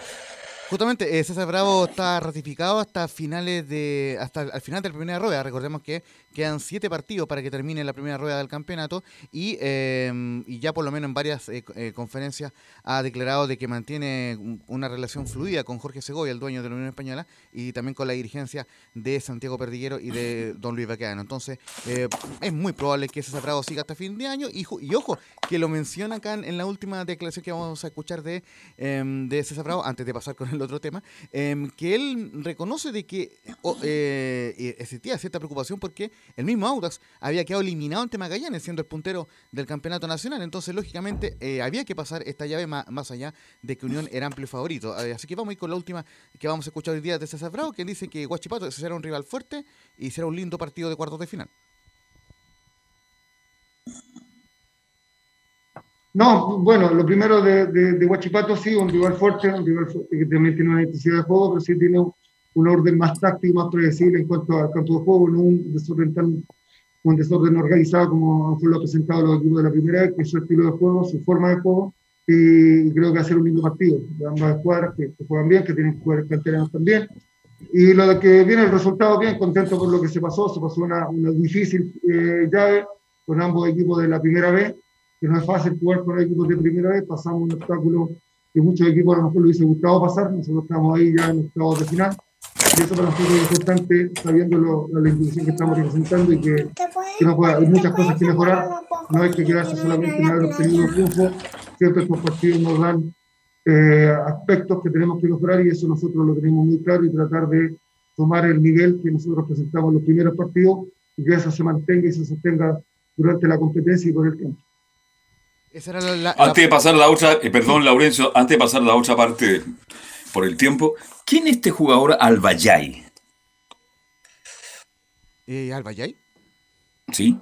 Justamente, eh, César Bravo está ratificado hasta finales de hasta al final de la primera rueda. Recordemos que quedan siete partidos para que termine la primera rueda del campeonato, y, eh, y ya por lo menos en varias eh, eh, conferencias ha declarado de que mantiene una relación fluida con Jorge Segovia, el dueño de la Unión Española, y también con la dirigencia de Santiago Perdiguero y de don Luis Baquedano. Entonces, eh, es muy probable que César Bravo siga hasta fin de año, y, y ojo, que lo menciona acá en, en la última declaración que vamos a escuchar de, eh, de César Bravo, antes de pasar con el otro tema, eh, que él reconoce de que oh, eh, existía cierta preocupación porque el mismo Audax había quedado eliminado ante Magallanes, siendo el puntero del campeonato nacional. Entonces, lógicamente, eh, había que pasar esta llave más, más allá de que Unión era amplio favorito. Eh, así que vamos a ir con la última que vamos a escuchar hoy día de César Bravo, que dice que Huachipato será un rival fuerte y será un lindo partido de cuartos de final. No, bueno, lo primero de, de, de Huachipato, sí, un rival fuerte, un rival fuerte, que también tiene una intensidad de juego, pero sí tiene un, un orden más táctico, más predecible en cuanto al campo de juego, no un desorden, tan, un desorden organizado como fue lo presentado los equipos de la primera vez, que es su estilo de juego, su forma de juego, y creo que va a ser un lindo partido de ambas escuadras que, que juegan bien, que tienen jugadores canteranos también. Y lo de que viene el resultado, bien contento por lo que se pasó, se pasó una, una difícil eh, llave con ambos equipos de la primera vez, que no es fácil jugar con equipos de primera vez, pasamos un obstáculo que muchos equipos a lo mejor le hubiese gustado pasar, nosotros estamos ahí ya en los octavos de final, y eso para nosotros es importante, sabiendo lo, la institución que estamos representando, y que, que no puede, hay muchas cosas que mejorar, no hay que quedarse solamente en haber obtenido el triunfo, siempre estos partidos nos dan eh, aspectos que tenemos que mejorar, y eso nosotros lo tenemos muy claro, y tratar de tomar el nivel que nosotros presentamos en los primeros partidos, y que eso se mantenga y se sostenga durante la competencia y con el tiempo. Esa era la, la, antes de pasar la otra, eh, perdón, Laurencio, antes de pasar la otra parte por el tiempo, ¿quién es este jugador Albayay? Eh, ¿Albayay? Sí.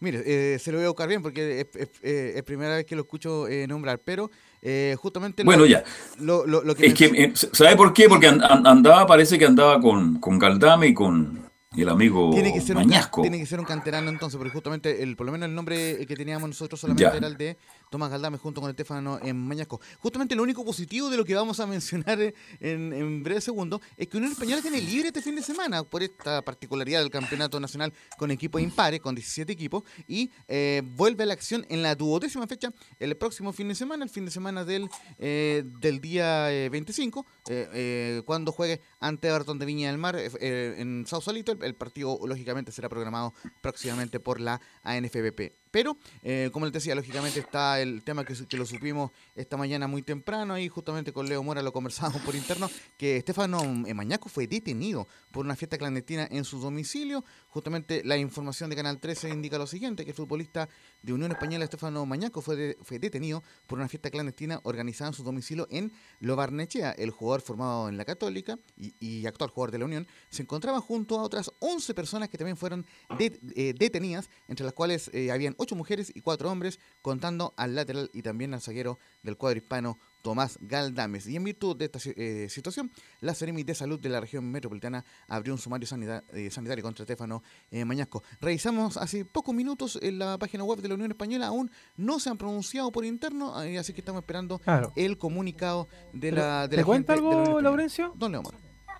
Mire, eh, se lo voy a buscar bien porque es, es, es, es primera vez que lo escucho eh, nombrar, pero eh, justamente... Bueno, lo, ya. Lo, lo, lo que es que, eh, ¿sabe por qué? Porque andaba, parece que andaba con, con Galdame y con... Y el amigo tiene que ser Mañasco. Un, tiene que ser un canterano entonces, porque justamente el, por lo menos el nombre que teníamos nosotros solamente ya. Era el de, Tomás Galdame junto con Estefan Mañasco. Justamente lo único positivo de lo que vamos a mencionar en, en breve segundo es que Unión Española tiene libre este fin de semana por esta particularidad del campeonato nacional con equipos impares, con diecisiete equipos, y eh, vuelve a la acción en la duodécima fecha el próximo fin de semana, el fin de semana del, eh, del día eh, veinticinco, eh, eh, cuando juegue ante Everton de Viña del Mar eh, en Sausalito. El, el partido lógicamente será programado próximamente por la A N F B P. Pero, eh, como les decía, lógicamente está el tema que, que lo supimos esta mañana muy temprano, y justamente con Leo Mora lo conversábamos por interno, que Estefano Mañasco fue detenido por una fiesta clandestina en su domicilio. Justamente la información de Canal trece indica lo siguiente, que el futbolista de Unión Española Estefano Mañasco fue, de, fue detenido por una fiesta clandestina organizada en su domicilio en Lo Barnechea. El jugador formado en la Católica y, y actual jugador de la Unión se encontraba junto a otras once personas que también fueron de, eh, detenidas, entre las cuales eh, habían ocho mujeres y cuatro hombres, contando al lateral y también al zaguero del cuadro hispano Tomás Galdames. Y en virtud de esta eh, situación, la Seremi de Salud de la región metropolitana abrió un sumario sanidad, eh, sanitario contra Estefano eh, Mañasco. Revisamos hace pocos minutos en la página web de la Unión Española, aún no se han pronunciado por interno, eh, así que estamos esperando claro. el comunicado de la, de la gente. ¿Te cuenta algo, Laurencio? Don Leomar.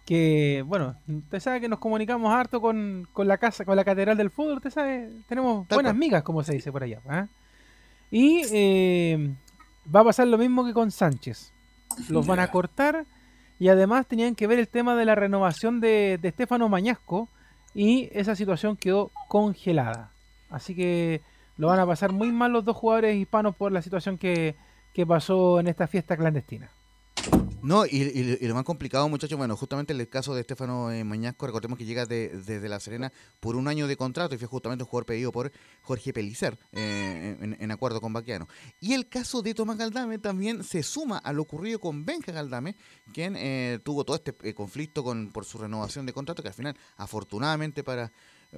Que, bueno, usted sabe que nos comunicamos harto con, con la casa, con la catedral del fútbol, usted sabe, tenemos Tal buenas cual. migas, como se dice por allá, ¿eh? Y eh, va a pasar lo mismo que con Sánchez. Los van a cortar, y además tenían que ver el tema de la renovación de, de Estefano Mañasco, y esa situación quedó congelada. Así que lo van a pasar muy mal los dos jugadores hispanos por la situación que, que pasó en esta fiesta clandestina. No, y, y, y lo más complicado, muchachos, bueno, justamente el caso de Estefano eh, Mañasco, recordemos que llega desde de La Serena por un año de contrato, y fue justamente un jugador pedido por Jorge Pellicer eh, en, en acuerdo con Baquiano. Y el caso de Tomás Galdame también se suma a lo ocurrido con Benja Galdame, quien eh, tuvo todo este eh, conflicto con por su renovación de contrato, que al final, afortunadamente para...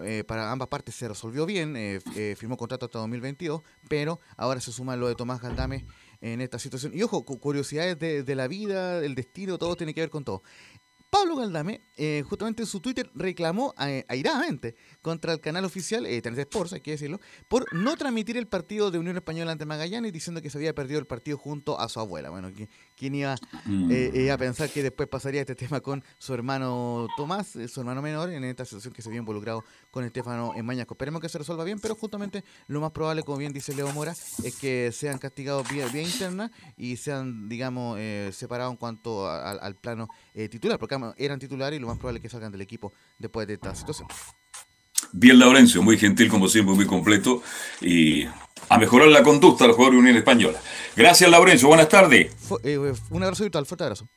Eh, para ambas partes se resolvió bien, eh, eh, firmó contrato hasta dos mil veintidós, pero ahora se suma lo de Tomás Galdame en esta situación. Y ojo, curiosidades de, de la vida, el destino, todo tiene que ver con todo. Pablo Galdame, eh, justamente en su Twitter, reclamó eh, airadamente contra el canal oficial, eh, T N T Sports, hay que decirlo, por no transmitir el partido de Unión Española ante Magallanes, diciendo que se había perdido el partido junto a su abuela. Bueno, ¿quién iba eh, eh, a pensar que después pasaría este tema con su hermano Tomás, eh, su hermano menor, en esta situación que se había involucrado con Estefano Mañasco? Esperemos que se resuelva bien, pero justamente lo más probable, como bien dice Leo Mora, es que sean castigados vía, vía interna y sean, digamos, eh, separados en cuanto a, a, al plano eh, titular, porque eran titulares y lo más probable es que salgan del equipo después de esta situación. Bien, Laurencio, muy gentil como siempre, muy completo, y a mejorar la conducta del jugador de Unión Española. Gracias, Laurencio, buenas tardes. Fue, eh, un abrazo virtual, fuerte abrazo.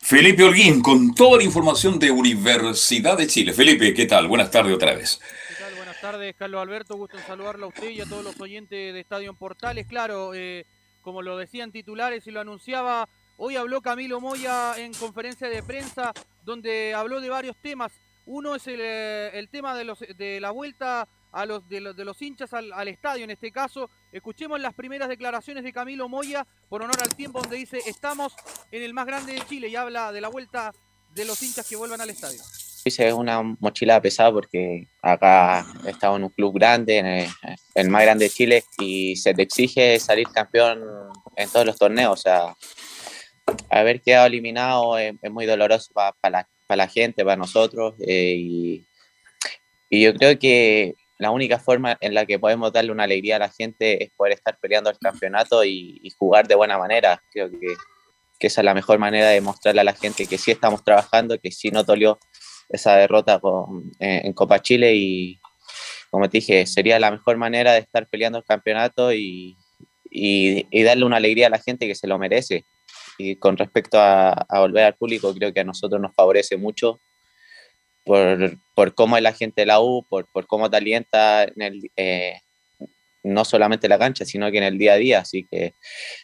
Felipe Holguín, con toda la información de Universidad de Chile. Felipe, ¿qué tal? Buenas tardes otra vez. ¿Qué tal? Buenas tardes, Carlos Alberto, gusto en saludarlo a usted y a todos los oyentes de Estadio en Portales. Claro, eh, como lo decían titulares y lo anunciaba, hoy habló Camilo Moya en conferencia de prensa, donde habló de varios temas. Uno es el, el tema de, los, de la vuelta a los, de, los, de los hinchas al, al estadio, en este caso. Escuchemos las primeras declaraciones de Camilo Moya, por honor al tiempo, donde dice, estamos en el más grande de Chile, y habla de la vuelta de los hinchas que vuelvan al estadio. Es una mochila pesada porque acá he estado en un club grande, en el, el más grande de Chile, y se te exige salir campeón en todos los torneos, o sea... Haber quedado eliminado es, es muy doloroso para pa la, pa la gente, para nosotros, eh, y, y yo creo que la única forma en la que podemos darle una alegría a la gente es poder estar peleando el campeonato y, y jugar de buena manera. Creo que, que esa es la mejor manera de mostrarle a la gente que sí estamos trabajando, que sí nos dolió esa derrota con, en, en Copa Chile, y como te dije, sería la mejor manera de estar peleando el campeonato y, y, y darle una alegría a la gente que se lo merece. Y con respecto a, a volver al público, creo que a nosotros nos favorece mucho por, por cómo es la gente de la U, por, por cómo te alienta en el, eh, no solamente en la cancha, sino que en el día a día. Así que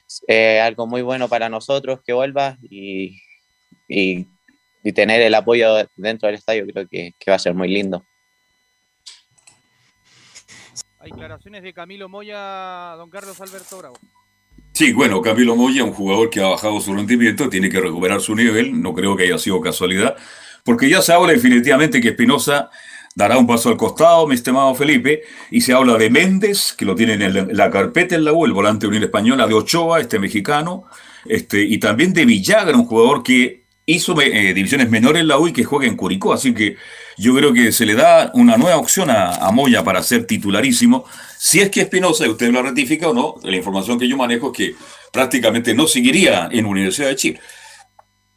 es eh, algo muy bueno para nosotros que vuelvas, y, y, y tener el apoyo dentro del estadio creo que, que va a ser muy lindo. Hay declaraciones de Camilo Moya, don Carlos Alberto Bravo. Sí, bueno, Camilo Moya, un jugador que ha bajado su rendimiento, tiene que recuperar su nivel, no creo que haya sido casualidad, porque ya se habla definitivamente que Espinosa Dará un paso al costado, mi estimado Felipe, y se habla de Méndez, que lo tienen en la, en la carpeta en la U, el volante de Unión Española, de Ochoa, este mexicano, este, y también de Villagra, un jugador que hizo eh, divisiones menores en la U y que juega en Curicó, así que yo creo que se le da una nueva opción a, a Moya para ser titularísimo, si es que Espinosa, y usted lo ratifica o no, la información que yo manejo es que prácticamente no seguiría en Universidad de Chile.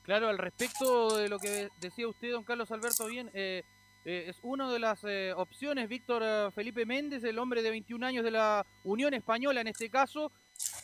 Claro, al respecto de lo que decía usted, don Carlos Alberto, bien... Eh... Eh, es una de las eh, opciones, Víctor eh, Felipe Méndez, el hombre de veintiún años de la Unión Española en este caso.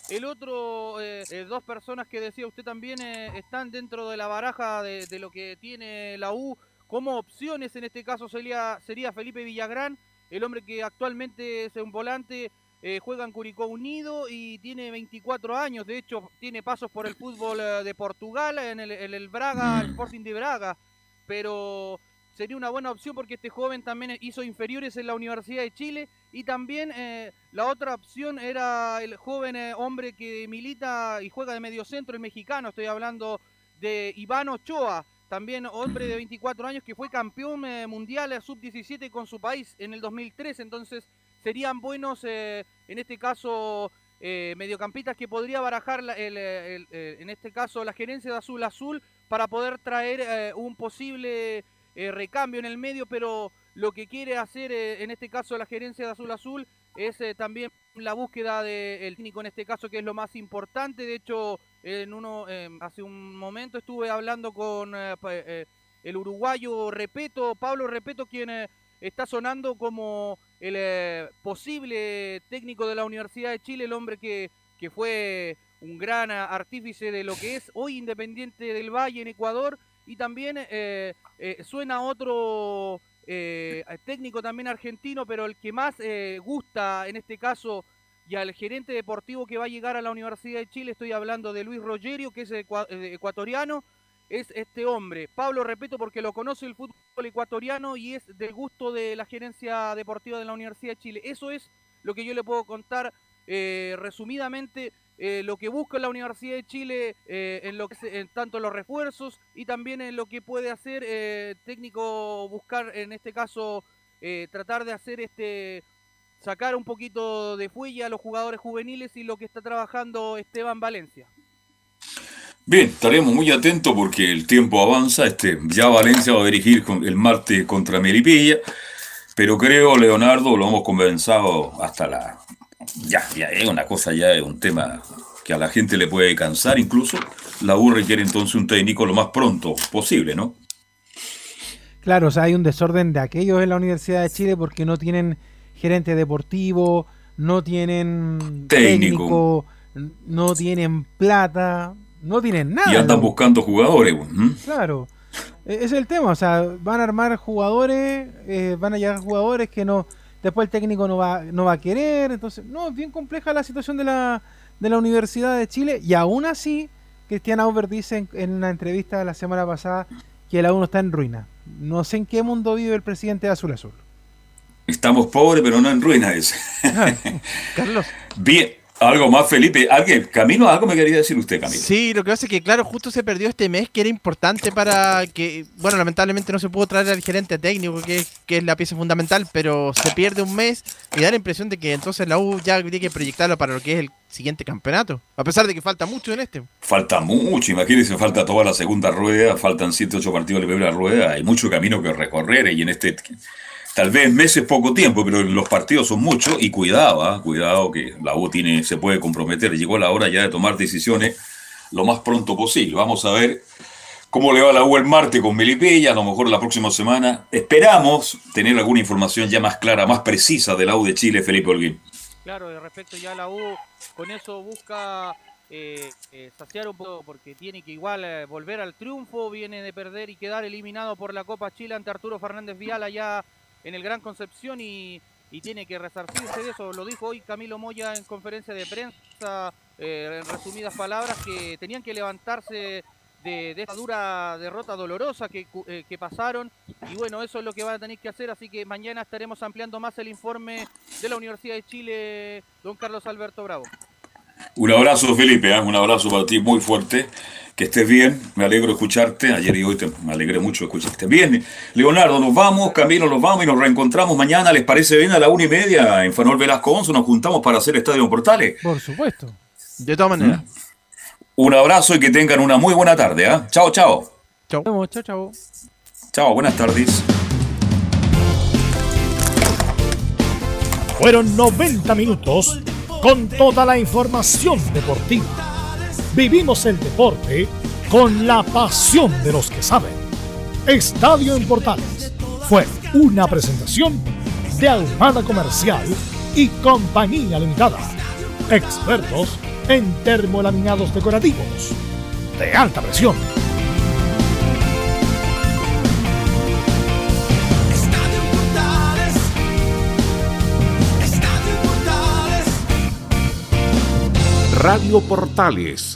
El otro, eh, eh, dos personas que decía usted también eh, están dentro de la baraja de, de lo que tiene la U como opciones. En este caso sería, sería Felipe Villagrán, el hombre que actualmente es un volante, eh, juega en Curicó Unido y tiene veinticuatro años. De hecho, tiene pasos por el fútbol eh, de Portugal, en el, en el Braga, el Sporting de Braga, pero... sería una buena opción porque este joven también hizo inferiores en la Universidad de Chile y también eh, la otra opción era el joven eh, hombre que milita y juega de mediocentro, el mexicano, estoy hablando de Iván Ochoa, también hombre de veinticuatro años que fue campeón eh, mundial sub diecisiete con su país en el dos mil tres, entonces serían buenos eh, en este caso eh, mediocampistas que podría barajar la, el, el, el, en este caso la gerencia de Azul Azul para poder traer eh, un posible... Eh, recambio en el medio, pero lo que quiere hacer eh, en este caso la gerencia de Azul Azul es eh, también la búsqueda del técnico en este caso, que es lo más importante. De hecho, eh, en uno eh, hace un momento estuve hablando con eh, eh, el uruguayo Repetto, Pablo Repetto, quien eh, está sonando como el eh, posible técnico de la Universidad de Chile, el hombre que, que fue un gran artífice de lo que es hoy Independiente del Valle en Ecuador. Y también eh, eh, suena otro eh, técnico también argentino, pero el que más eh, gusta en este caso y al gerente deportivo que va a llegar a la Universidad de Chile, estoy hablando de Luis Rogerio, que es ecuatoriano, es este hombre, Pablo Repetto, porque lo conoce el fútbol ecuatoriano y es del gusto de la gerencia deportiva de la Universidad de Chile. Eso es lo que yo le puedo contar eh, resumidamente. Eh, lo que busca la Universidad de Chile eh, en lo que se, en tanto los refuerzos y también en lo que puede hacer eh, técnico, buscar en este caso eh, tratar de hacer este sacar un poquito de fuelle a los jugadores juveniles y lo que está trabajando Esteban Valencia. Bien, estaremos muy atentos porque el tiempo avanza, este ya Valencia va a dirigir con, el martes contra Melipilla, pero creo, Leonardo, lo hemos conversado hasta la... Ya, ya es una cosa, ya es un tema que a la gente le puede cansar incluso. La U requiere entonces un técnico lo más pronto posible, ¿no? Claro, o sea, hay un desorden de aquellos en la Universidad de Chile porque no tienen gerente deportivo, no tienen técnico, técnico no tienen plata, no tienen nada. Y andan buscando jugadores. ¿Mm? Claro, ese es el tema, o sea, van a armar jugadores, eh, van a llegar jugadores que no... Después el técnico no va, no va a querer, entonces, no, es bien compleja la situación de la, de la Universidad de Chile, y aún así, Cristian Auber dice en, en una entrevista la semana pasada que la U no está en ruina. No sé en qué mundo vive el presidente de Azul Azul. Estamos pobres, pero no en ruina, dice. Carlos. Bien, algo más, Felipe. ¿Alguien, Camilo, algo me quería decir usted, Camilo? Sí, lo que pasa es que, claro, justo se perdió este mes, que era importante para que... Bueno, lamentablemente no se pudo traer al gerente técnico, que, que es la pieza fundamental, pero se pierde un mes y da la impresión de que entonces la U ya tiene que proyectarlo para lo que es el siguiente campeonato, a pesar de que falta mucho en este. Falta mucho, imagínense, falta toda la segunda rueda, faltan ciento ocho partidos de la primera rueda, hay mucho camino que recorrer y en este... Tal vez meses, poco tiempo, pero los partidos son muchos y cuidado, ¿eh? cuidado que la U tiene, se puede comprometer. Llegó la hora ya de tomar decisiones lo más pronto posible. Vamos a ver cómo le va a la U el martes con Melipilla, a lo mejor la próxima semana. Esperamos tener alguna información ya más clara, más precisa de la U de Chile, Felipe Holguín. Claro, de respecto ya a la U, con eso busca eh, eh, saciar un poco, porque tiene que igual eh, volver al triunfo, viene de perder y quedar eliminado por la Copa Chile ante Arturo Fernández Vial ya en el Gran Concepción y, y tiene que resarcirse de eso. Lo dijo hoy Camilo Moya en conferencia de prensa, eh, en resumidas palabras, que tenían que levantarse de, de esta dura derrota dolorosa que, eh, que pasaron. Y bueno, eso es lo que van a tener que hacer, así que mañana estaremos ampliando más el informe de la Universidad de Chile, don Carlos Alberto Bravo. Un abrazo, Felipe, ¿eh? Un abrazo para ti muy fuerte. Que estés bien, me alegro de escucharte. Ayer y hoy te, me alegré mucho de escucharte. Bien, Leonardo, nos vamos, Camilo, nos vamos y nos reencontramos mañana, ¿les parece bien? A la una y media en Fanol Velasco once, nos juntamos para hacer Estadio en Portales. Por supuesto. De todas maneras. Un abrazo y que tengan una muy buena tarde. ¿eh? Chao, chao. Chao, chao, chao. Chao, buenas tardes. Fueron noventa minutos con toda la información deportiva. Vivimos el deporte con la pasión de los que saben. Estadio en Portales fue una presentación de Ahumada Comercial y Compañía Limitada. Expertos en termolaminados decorativos de alta presión. Radio Portales.